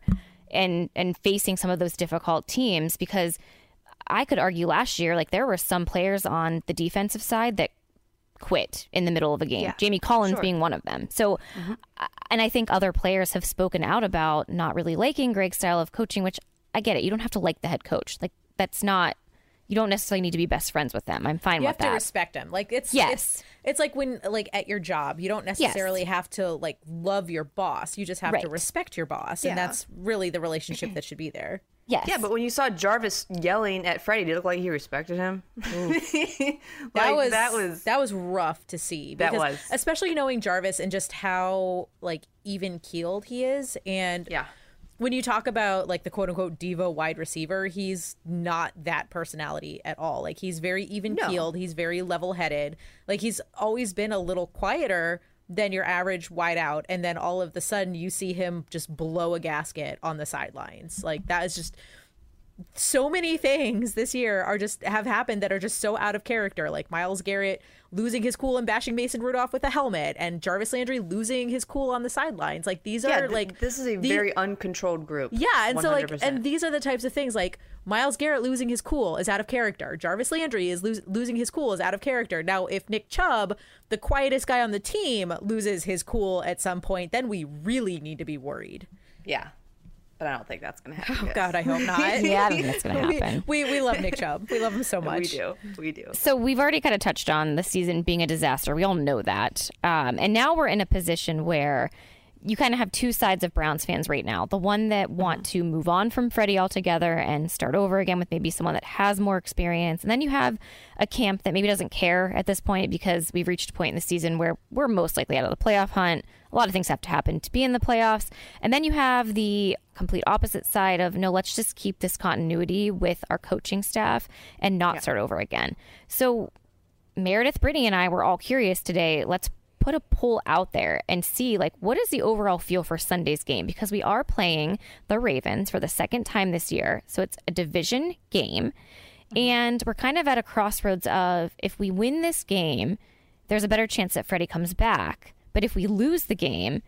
and facing some of those difficult teams, because I could argue last year, like there were some players on the defensive side that quit in the middle of a game, Jamie Collins being one of them. So, and I think other players have spoken out about not really liking Greg's style of coaching, which I get it. You don't have to like the head coach. Like, that's not, you don't necessarily need to be best friends with them. I'm fine with that. You have to respect them. Like it's like when, like at your job, you don't necessarily have to like love your boss. You just have to respect your boss. And that's really the relationship that should be there. Yes. Yeah, but when you saw Jarvis yelling at Freddie, did it look like he respected him? Like, that was rough to see. That was, especially knowing Jarvis and just how like even keeled he is. And when you talk about like the quote unquote diva wide receiver, he's not that personality at all. Like he's very even keeled. He's very level headed. Like he's always been a little quieter than your average wide out. And then all of the sudden you see him just blow a gasket on the sidelines. Like that is just so many things this year have happened that are just so out of character. Like Miles Garrett losing his cool and bashing Mason Rudolph with a helmet, and Jarvis Landry losing his cool on the sidelines. Like these are like this is a very uncontrolled group. Yeah, and 100%. So like, and these are the types of things like Miles Garrett losing his cool is out of character. Jarvis Landry is losing his cool is out of character. Now, if Nick Chubb, the quietest guy on the team, loses his cool at some point, then we really need to be worried. Yeah. But I don't think that's going to happen. Oh, God, I hope not. Yeah, I don't think that's going to happen. We love Nick Chubb. We love him so much. We do. So we've already kind of touched on the season being a disaster. We all know that. And now we're in a position where you kind of have two sides of Browns fans right now. The one that want to move on from Freddie altogether and start over again with maybe someone that has more experience. And then you have a camp that maybe doesn't care at this point because we've reached a point in the season where we're most likely out of the playoff hunt. A lot of things have to happen to be in the playoffs. And then you have the complete opposite side of, no, let's just keep this continuity with our coaching staff and not start over again. So Meredith, Brittany, and I were all curious today. Let's put a poll out there and see, like, what is the overall feel for Sunday's game? Because we are playing the Ravens for the second time this year. So it's a division game. And we're kind of at a crossroads of, if we win this game, there's a better chance that Freddie comes back. But if we lose the game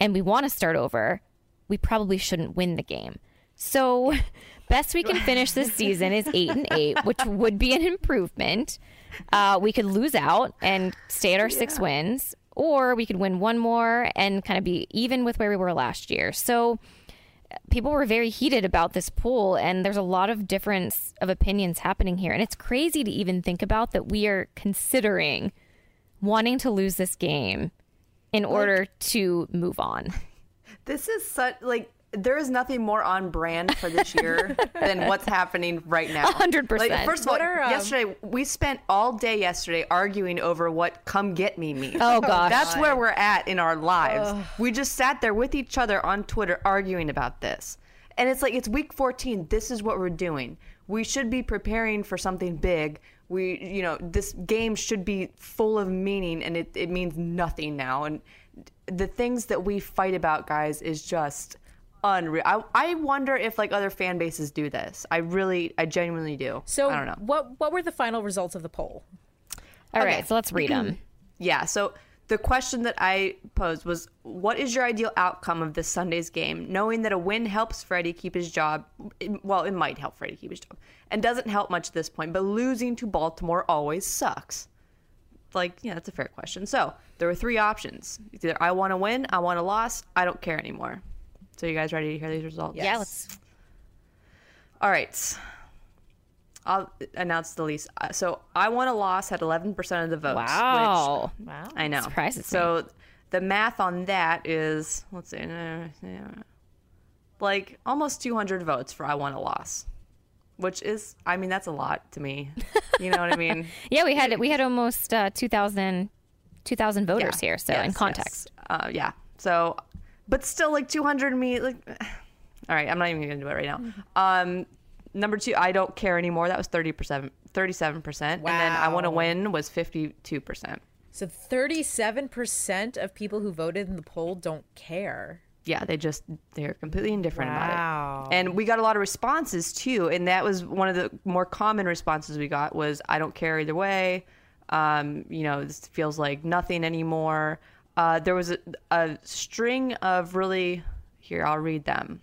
and we want to start over, we probably shouldn't win the game. So best we can finish this season is 8-8, which would be an improvement. We could lose out and stay at our 6 wins, or we could win one more and kind of be even with where we were last year. So people were very heated about this poll, and there's a lot of difference of opinions happening here. And it's crazy to even think about that we are considering wanting to lose this game in order to move on. This is such, like, There is nothing more on brand for this year than what's happening right now. 100%. Like, first of all, yesterday, we spent all day yesterday arguing over what "come get me" means. Oh, gosh. That's where we're at in our lives. Ugh. We just sat there with each other on Twitter arguing about this. And it's like, it's week 14. This is what we're doing. We should be preparing for something big. We, you know, this game should be full of meaning, and it means nothing now. And the things that we fight about, guys, is just unreal. I wonder if like other fan bases do this. I genuinely do. So I don't know. What were the final results of the poll? All right, so let's read them. Yeah. So the question that I posed was, what is your ideal outcome of this Sunday's game? Knowing that a win helps Freddy keep his job. Well, it might help Freddy keep his job and doesn't help much at this point, but losing to Baltimore always sucks. Like, yeah, that's a fair question. So there were three options. It's either I want to win, I want a loss, I don't care anymore. So you guys ready to hear these results? Yes. Yeah, all right. I'll announce the least. So I want a loss had 11% of the votes. Wow. Wow. I know. Surprises so me. The math on that is, let's see, like almost 200 votes for I want a loss, which is, I mean, that's a lot to me. You know what I mean? Yeah, we had almost 2,000 voters here. So yes, in context. Yes. Yeah. So. But still, like 200 me, like, all right, I'm not even gonna do it right now. Number two, I don't care anymore. That was 37%. Wow. And then I want to win was 52%. So 37% of people who voted in the poll don't care. Yeah, they're completely indifferent about it. And we got a lot of responses too. And that was one of the more common responses we got was I don't care either way. You know, this feels like nothing anymore. There was a string of really, here, I'll read them.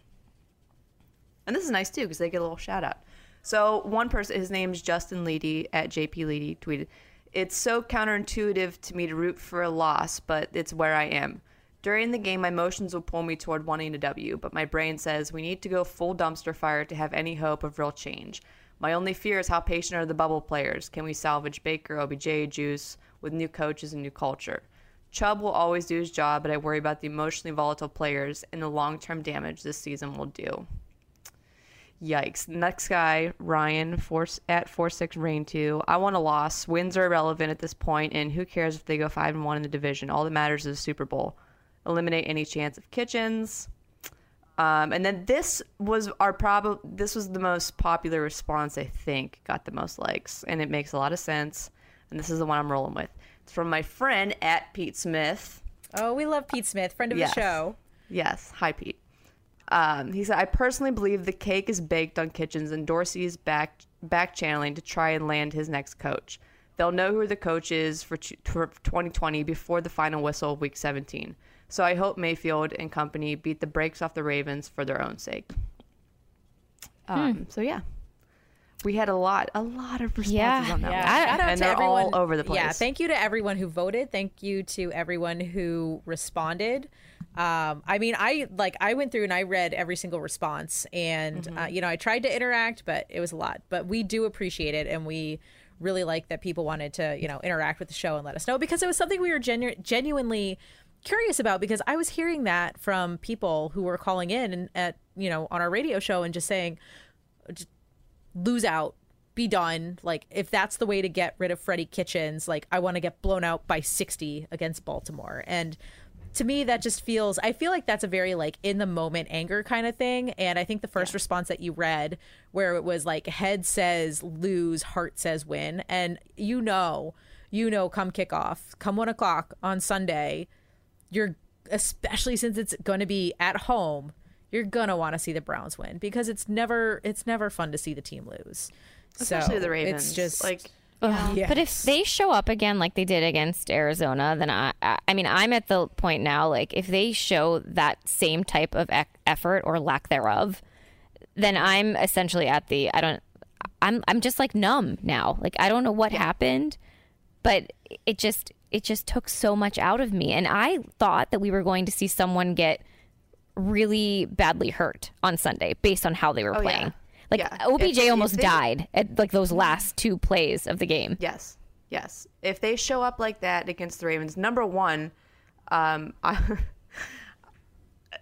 And this is nice, too, because they get a little shout out. So one person, his name's Justin Leedy, at JP Leedy, tweeted, "It's so counterintuitive to me to root for a loss, but it's where I am. During the game, my emotions will pull me toward wanting a W, but my brain says we need to go full dumpster fire to have any hope of real change. My only fear is how patient are the bubble players. Can we salvage Baker, OBJ, Juice with new coaches and new culture? Chubb will always do his job, but I worry about the emotionally volatile players and the long-term damage this season will do." Yikes. Next guy, Ryan, at 46Rain2. "I want a loss. Wins are irrelevant at this point, and who cares if they go 5-1 in the division? All that matters is the Super Bowl. Eliminate any chance of Kitchens." And then this was this was the most popular response, I think, got the most likes, and it makes a lot of sense. And this is the one I'm rolling with. It's from my friend at Pete Smith. Oh, we love Pete Smith, friend of the show. Yes. Hi, Pete. He said, "I personally believe the cake is baked on Kitchens and Dorsey's back channeling to try and land his next coach. They'll know who the coach is for 2020 before the final whistle of week 17. So I hope Mayfield and company beat the brakes off the Ravens for their own sake." So, yeah. We had a lot of responses on that one. And they're everyone, all over the place. Yeah, thank you to everyone who voted. Thank you to everyone who responded. I mean, I went through and I read every single response. And, you know, I tried to interact, but it was a lot. But we do appreciate it. And we really like that people wanted to, you know, interact with the show and let us know. Because it was something we were genuinely curious about. Because I was hearing that from people who were calling in and on our radio show and just saying... lose out, be done. Like, if that's the way to get rid of Freddy Kitchens, like, I want to get blown out by 60 against Baltimore. And to me, that just feels, I feel like that's a very like in the moment anger kind of thing. And I think the first response that you read where it was like head says lose, heart says win. And come kickoff, come 1:00 on Sunday, especially since it's going to be at home, you're going to want to see the Browns win because it's never fun to see the team lose. Especially the Ravens. It's just like, yes. But if they show up again, like they did against Arizona, then I mean, I'm at the point now, like if they show that same type of effort or lack thereof, then I'm essentially at the, I'm just like numb now. Like, I don't know what happened, but it just took so much out of me. And I thought that we were going to see someone get really badly hurt on Sunday based on how they were playing. Yeah. Like, OBJ almost died at like those last two plays of the game. Yes. Yes. If they show up like that against the Ravens, number one,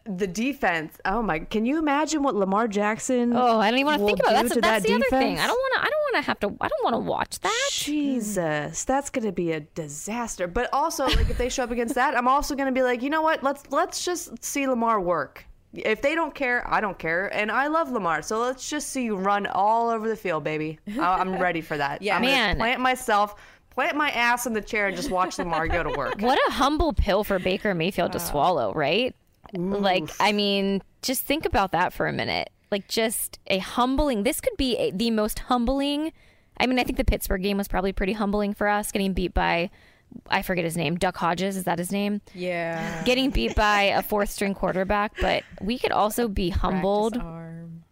the defense. Oh my! Can you imagine what Lamar Jackson? Oh, I don't even want to think about it. That's the defense. Other thing. I don't want to watch that. Jesus, that's going to be a disaster. But also, like, if they show up against that, I'm also going to be like, you know what? Let's just see Lamar work. If they don't care, I don't care. And I love Lamar. So let's just see you run all over the field, baby. I'm ready for that. Yeah, I'm going to plant my ass in the chair and just watch Lamar go to work. What a humble pill for Baker Mayfield to swallow, right? Oof. Like, I mean, just think about that for a minute. Like, just a humbling. This could be the most humbling. I mean, I think the Pittsburgh game was probably pretty humbling for us, getting beat by, I forget his name, Duck Hodges. Is that his name? Yeah. Getting beat by a fourth-string quarterback. But we could also be humbled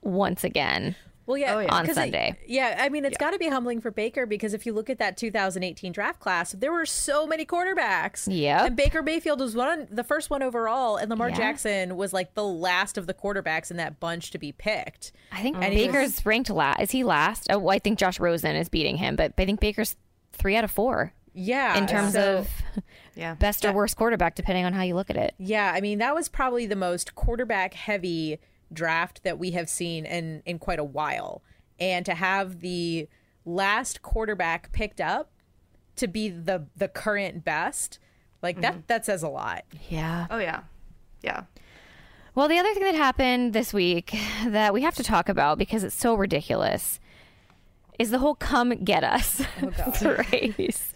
once again. Well, yeah, on Sunday. It's got to be humbling for Baker, because if you look at that 2018 draft class, there were so many quarterbacks. Yeah. And Baker Mayfield was the first one overall, and Lamar Jackson was like the last of the quarterbacks in that bunch to be picked. I think Baker's ranked last. Is he last? Oh, well, I think Josh Rosen is beating him, but I think Baker's 3 out of 4. Yeah. In terms of best or worst quarterback, depending on how you look at it. Yeah. I mean, that was probably the most quarterback heavy draft that we have seen in quite a while, and to have the last quarterback picked up to be the current best, like that says a lot. Well, the other thing that happened this week that we have to talk about because it's so ridiculous is the whole come get us phrase.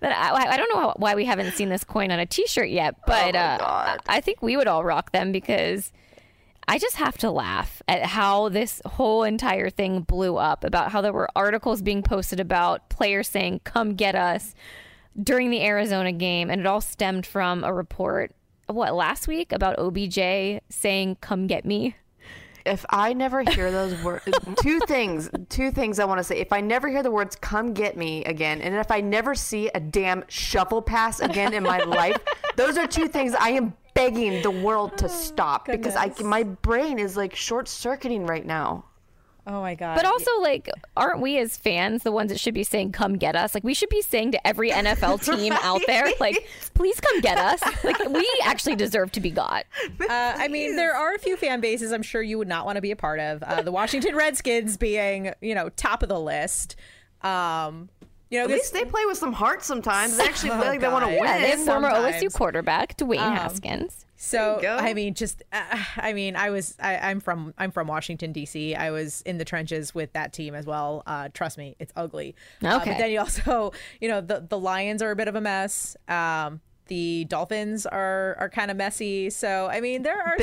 That I don't know why we haven't seen this coin on a t-shirt yet, but I think we would all rock them, because I just have to laugh at how this whole entire thing blew up, about how there were articles being posted about players saying, come get us, during the Arizona game. And it all stemmed from a report, last week, about OBJ saying, come get me. If I never hear those words, two things I want to say. If I never hear the words, come get me again, and if I never see a damn shovel pass again in my life, those are two things I am begging the world to stop, because my brain is like short-circuiting right now. Oh my god. But also, like, aren't we as fans the ones that should be saying come get us? Like, we should be saying to every NFL team out there, like, please come get us. Like, we actually deserve to be got. I mean, there are a few fan bases I'm sure you would not want to be a part of, the Washington Redskins being, you know, top of the list. At least they play with some heart sometimes. They actually feel like they want to win. Yeah, they former OSU quarterback Dwayne Haskins. So I mean, just I'm from Washington D.C. I was in the trenches with that team as well. Trust me, it's ugly. Okay. But then you also, the Lions are a bit of a mess. The Dolphins are kind of messy. So, I mean, there are...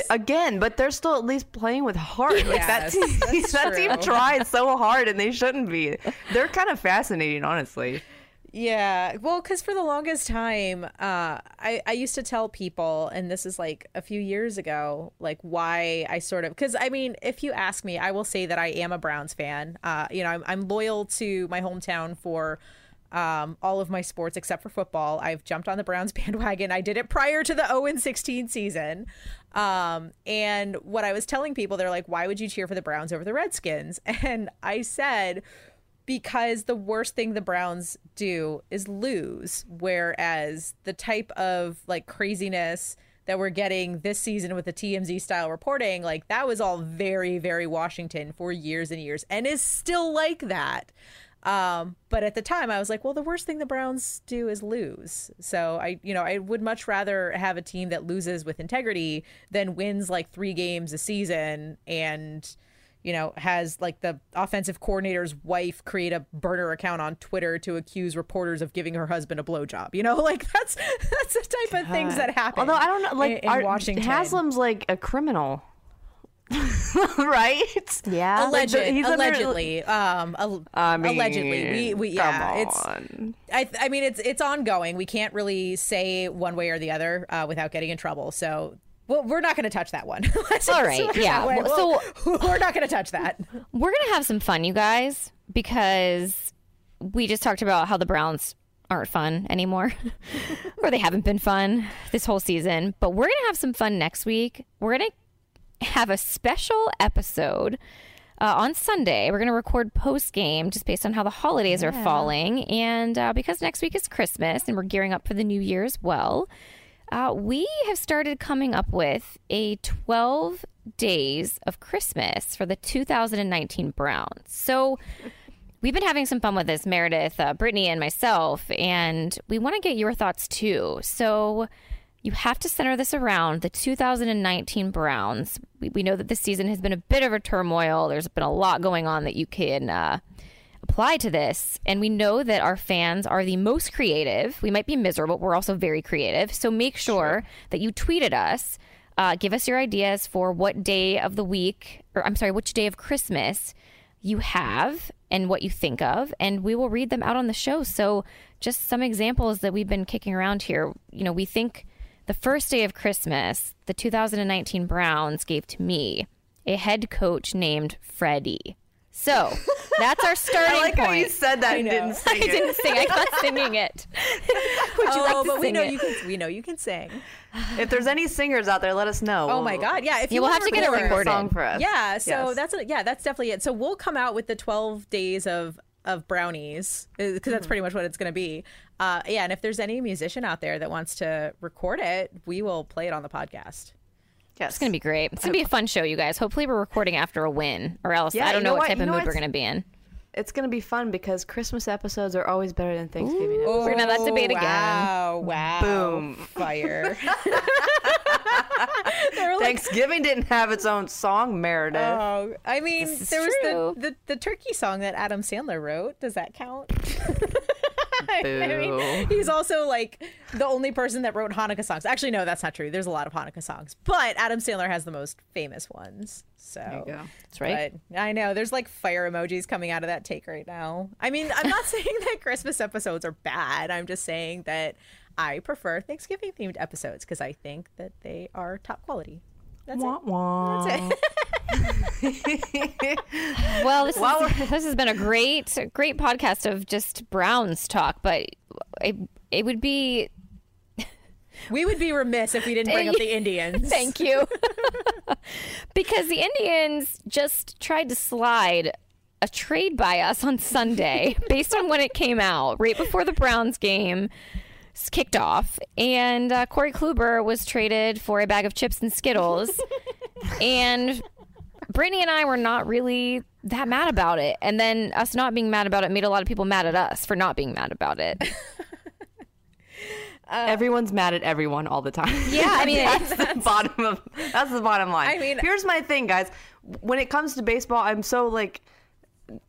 But they're still at least playing with heart. Yes, like that team tried so hard, and they shouldn't be. They're kind of fascinating, honestly. Yeah. Well, because for the longest time, I used to tell people, and this is like a few years ago, like why I sort of... Because, I mean, if you ask me, I will say that I am a Browns fan. I'm loyal to my hometown for... all of my sports except for football. I've jumped on the Browns bandwagon. I did it prior to the 0-16 season. And what I was telling people, they're like, why would you cheer for the Browns over the Redskins? And I said, because the worst thing the Browns do is lose, whereas the type of like craziness that we're getting this season with the TMZ style reporting, like that was all very, very Washington for years and years, and is still like that. But at the time I was like, well, the worst thing the Browns do is lose. So I would much rather have a team that loses with integrity than wins like 3 games a season and, has like the offensive coordinator's wife create a burner account on Twitter to accuse reporters of giving her husband a blowjob. Like that's the type of things that happen. Although I don't know, like in Washington. Haslam's like a criminal. Right? Yeah. Allegedly. It's ongoing. We can't really say one way or the other without getting in trouble. So, we're not going to touch that one. All right. Yeah. We're not going to touch that. We're going to have some fun, you guys, because we just talked about how the Browns aren't fun anymore, or they haven't been fun this whole season. But we're going to have some fun next week. We're going to have a special episode on Sunday. We're going to record post-game just based on how the holidays are falling. And because next week is Christmas and we're gearing up for the new year as well, We have started coming up with a 12 days of Christmas for the 2019 Browns. So we've been having some fun with this, Meredith, Brittany, and myself, and we want to get your thoughts too. So you have to center this around the 2019 Browns. We know that this season has been a bit of a turmoil. There's been a lot going on that you can apply to this. And we know that our fans are the most creative. We might be miserable, but we're also very creative. So make sure that you tweet at us. Give us your ideas for what day of the week, or I'm sorry, which day of Christmas you have and what you think of. And we will read them out on the show. So just some examples that we've been kicking around here. You know, we think the first day of Christmas, the 2019 Browns gave to me a head coach named Freddy. So that's our starting point. I like point. How you said that and didn't sing it. I didn't sing. I thought singing it. Would you like to but sing it? We know you can sing. If there's any singers out there, let us know. Oh my God, yeah. If you will have to get a recorded song for us. Yeah. So that's definitely it. So we'll come out with the 12 days of brownies because that's pretty much what it's going to be. And if there's any musician out there that wants to record it, we will play it on the podcast. Yes. It's going to be great. It's going to be a fun show, you guys. Hopefully we're recording after a win or else I don't know what type of mood we're going to be in. It's going to be fun because Christmas episodes are always better than Thanksgiving episodes. We're going to have that debate again. Wow. Boom. Fire. Thanksgiving didn't have its own song, Meredith. Oh, I mean, there was the turkey song that Adam Sandler wrote. Does that count? I mean, he's also like the only person that wrote Hanukkah songs. Actually, no, that's not true. There's a lot of Hanukkah songs, but Adam Sandler has the most famous ones. So there you go. That's right. But I know there's like fire emojis coming out of that take right now. I mean, I'm not saying that Christmas episodes are bad. I'm just saying that I prefer Thanksgiving themed episodes because I think that they are top quality. That's wah, it. Wah. That's it. Well, this has been a great podcast of just Browns talk, but it would be we would be remiss if we didn't bring up the Indians. Thank you. Because the Indians just tried to slide a trade by us on Sunday based on when it came out right before the Browns game kicked off, and Corey Kluber was traded for a bag of chips and Skittles, and Brittany and I were not really that mad about it, and then us not being mad about it made a lot of people mad at us for not being mad about it. Everyone's mad at everyone all the time. Yeah, I mean, that's the bottom line. I mean, here's my thing, guys. When it comes to baseball, I'm so like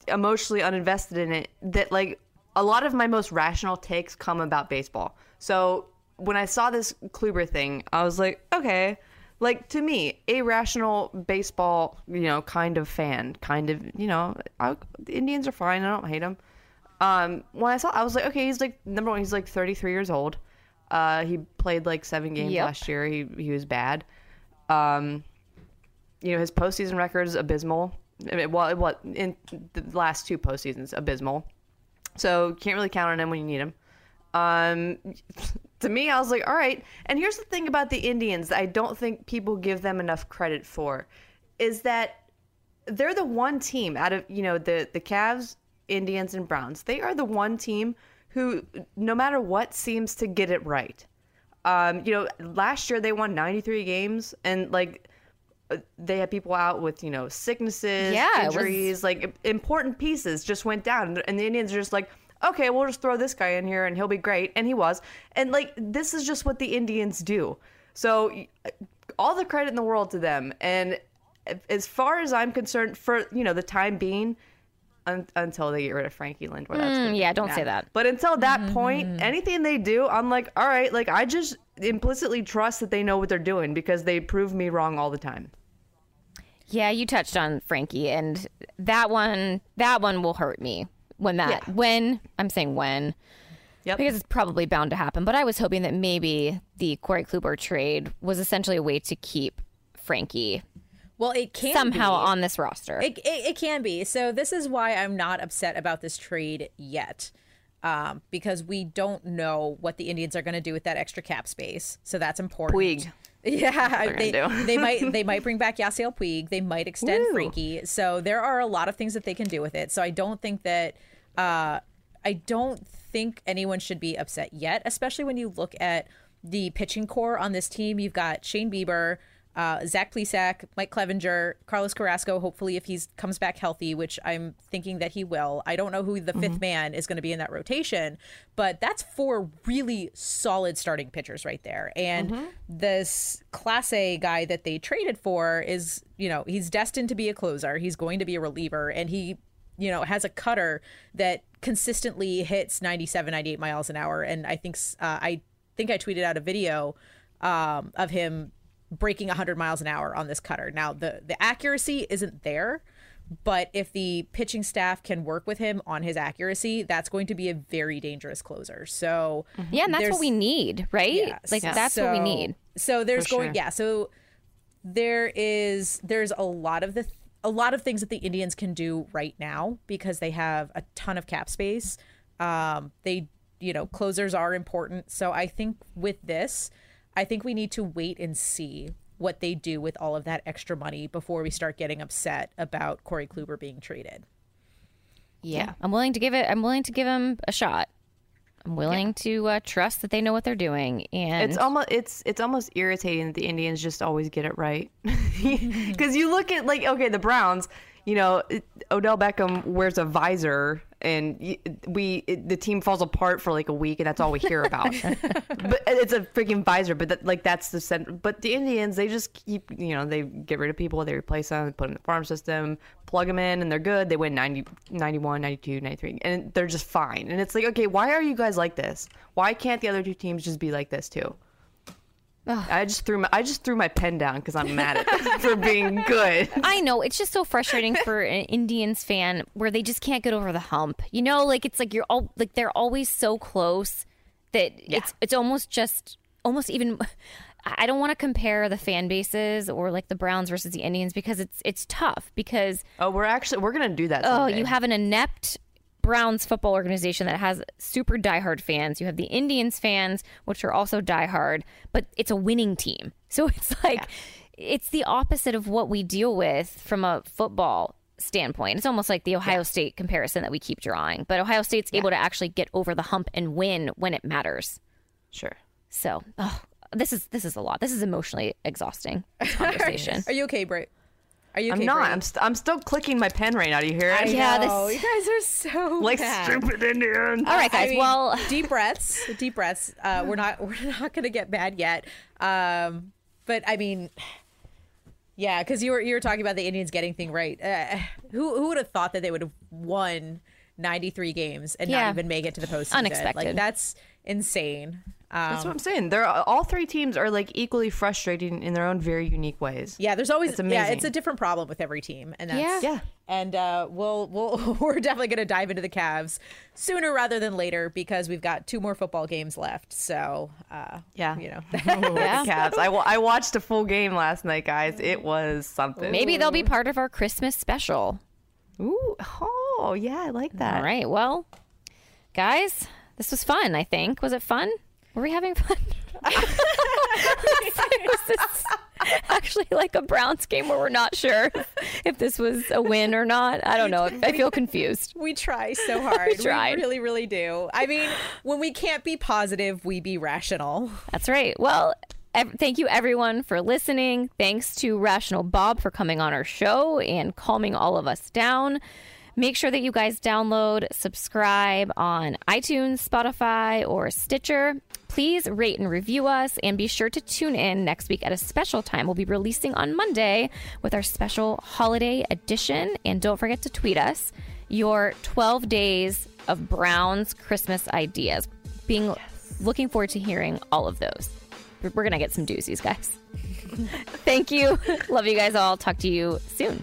emotionally uninvested in it that like a lot of my most rational takes come about baseball. So when I saw this Kluber thing, I was like, okay. Like, to me, a rational baseball, you know, kind of fan, kind of, you know, the Indians are fine. I don't hate them. When I saw, I was like, okay, he's like, number one, he's like 33 years old. He played like 7 games last year. He was bad. You know, his postseason record is abysmal. I mean, well, in the last 2 postseasons, abysmal. So you can't really count on him when you need him. To me, I was like, all right. And here's the thing about the Indians that I don't think people give them enough credit for is that they're the one team out of, you know, the Cavs, Indians, and Browns. They are the one team who, no matter what, seems to get it right. You know, last year they won 93 games, and like they had people out with, you know, sicknesses, injuries, like important pieces just went down. And the Indians are just like, okay, we'll just throw this guy in here and he'll be great. And he was. And like, this is just what the Indians do. So all the credit in the world to them. And as far as I'm concerned, for, you know, the time being, until they get rid of Frankie Lindor. That's don't say that. But until that point, anything they do, I'm like, all right, like I just implicitly trust that they know what they're doing because they prove me wrong all the time. Yeah, you touched on Frankie, and that one will hurt me. Because it's probably bound to happen. But I was hoping that maybe the Corey Kluber trade was essentially a way to keep Frankie. Well, it can somehow be on this roster. It can be. So this is why I'm not upset about this trade yet, because we don't know what the Indians are going to do with that extra cap space. So that's important. Puig. Yeah, they might bring back Yasiel Puig. They might extend Frankie. So there are a lot of things that they can do with it. So I don't think that anyone should be upset yet, especially when you look at the pitching core on this team. You've got Shane Bieber, Zach Plesac, Mike Clevinger, Carlos Carrasco, hopefully if he comes back healthy, which I'm thinking that he will. I don't know who the fifth man is going to be in that rotation, but that's four really solid starting pitchers right there. And this Class A guy that they traded for is, you know, he's destined to be a closer. He's going to be a reliever, and he, you know, has a cutter that consistently hits 97, 98 miles an hour. And I think I tweeted out a video of him breaking 100 miles an hour on this cutter. Now, the accuracy isn't there, but if the pitching staff can work with him on his accuracy, that's going to be a very dangerous closer. So yeah, and that's what we need, right? Yeah, like that's what we need. So there's going, yeah. So there's a lot of things that the Indians can do right now because they have a ton of cap space. Closers are important. So I think with this, I think we need to wait and see what they do with all of that extra money before we start getting upset about Corey Kluber being traded. Yeah, I'm willing to give him a shot. I'm willing to trust that they know what they're doing. And it's almost irritating that the Indians just always get it right. Because you look at the Browns. You know, Odell Beckham wears a visor, and the team falls apart for like a week, and that's all we hear about. But it's a freaking visor. But that's the center. But the Indians, they just keep, you know, they get rid of people, they replace them, put them in the farm system, plug them in, and they're good. They win 90, 91, 92, 93, and they're just fine. And it's like, okay, why are you guys like this? Why can't the other two teams just be like this too? I just threw my pen down because I'm mad at them for being good. I know. It's just so frustrating for an Indians fan where they just can't get over the hump. You know, like it's like you're all like they're always so close that it's almost even. I don't want to compare the fan bases or like the Browns versus the Indians because it's tough because we're gonna do that. Someday. You have an inept Browns football organization that has super diehard fans. You have the Indians fans, which are also diehard, but it's a winning team. So it's like, it's the opposite of what we deal with from a football standpoint. It's almost like the Ohio State comparison that we keep drawing, but Ohio State's able to actually get over the hump and win when it matters. Sure. So this is a lot. This is emotionally exhausting conversation. Are you okay, Britt? I'm not. I'm still clicking my pen right now. Do you hear it? Yeah, you guys are so bad. Stupid Indians. All right, guys. Deep breaths. We're not gonna get bad yet. But I mean, yeah, because you were talking about the Indians getting thing right. Who would have thought that they would have won 93 games and not even make it to the postseason? Unexpected. Like that's insane. That's what I'm saying. All three teams are like equally frustrating in their own very unique ways. Yeah, there's always it's a different problem with every team, and And we're definitely gonna dive into the Cavs sooner rather than later because we've got two more football games left. So the Cavs. I watched a full game last night, guys. It was something. Maybe they'll be part of our Christmas special. Ooh, oh yeah, I like that. All right, well, guys, this was fun. I think was it fun? Were we having fun? This actually like a Browns game where we're not sure if this was a win or not. I don't know. I feel confused. We try so hard. We really, really do. I mean, when we can't be positive, we be rational. That's right. Well, thank you everyone for listening. Thanks to Rational Bob for coming on our show and calming all of us down. Make sure that you guys download, subscribe on iTunes, Spotify, or Stitcher. Please rate and review us, and be sure to tune in next week at a special time. We'll be releasing on Monday with our special holiday edition. And don't forget to tweet us your 12 days of Brown's Christmas ideas. Looking forward to hearing all of those. We're going to get some doozies, guys. Thank you. Love you guys all. Talk to you soon.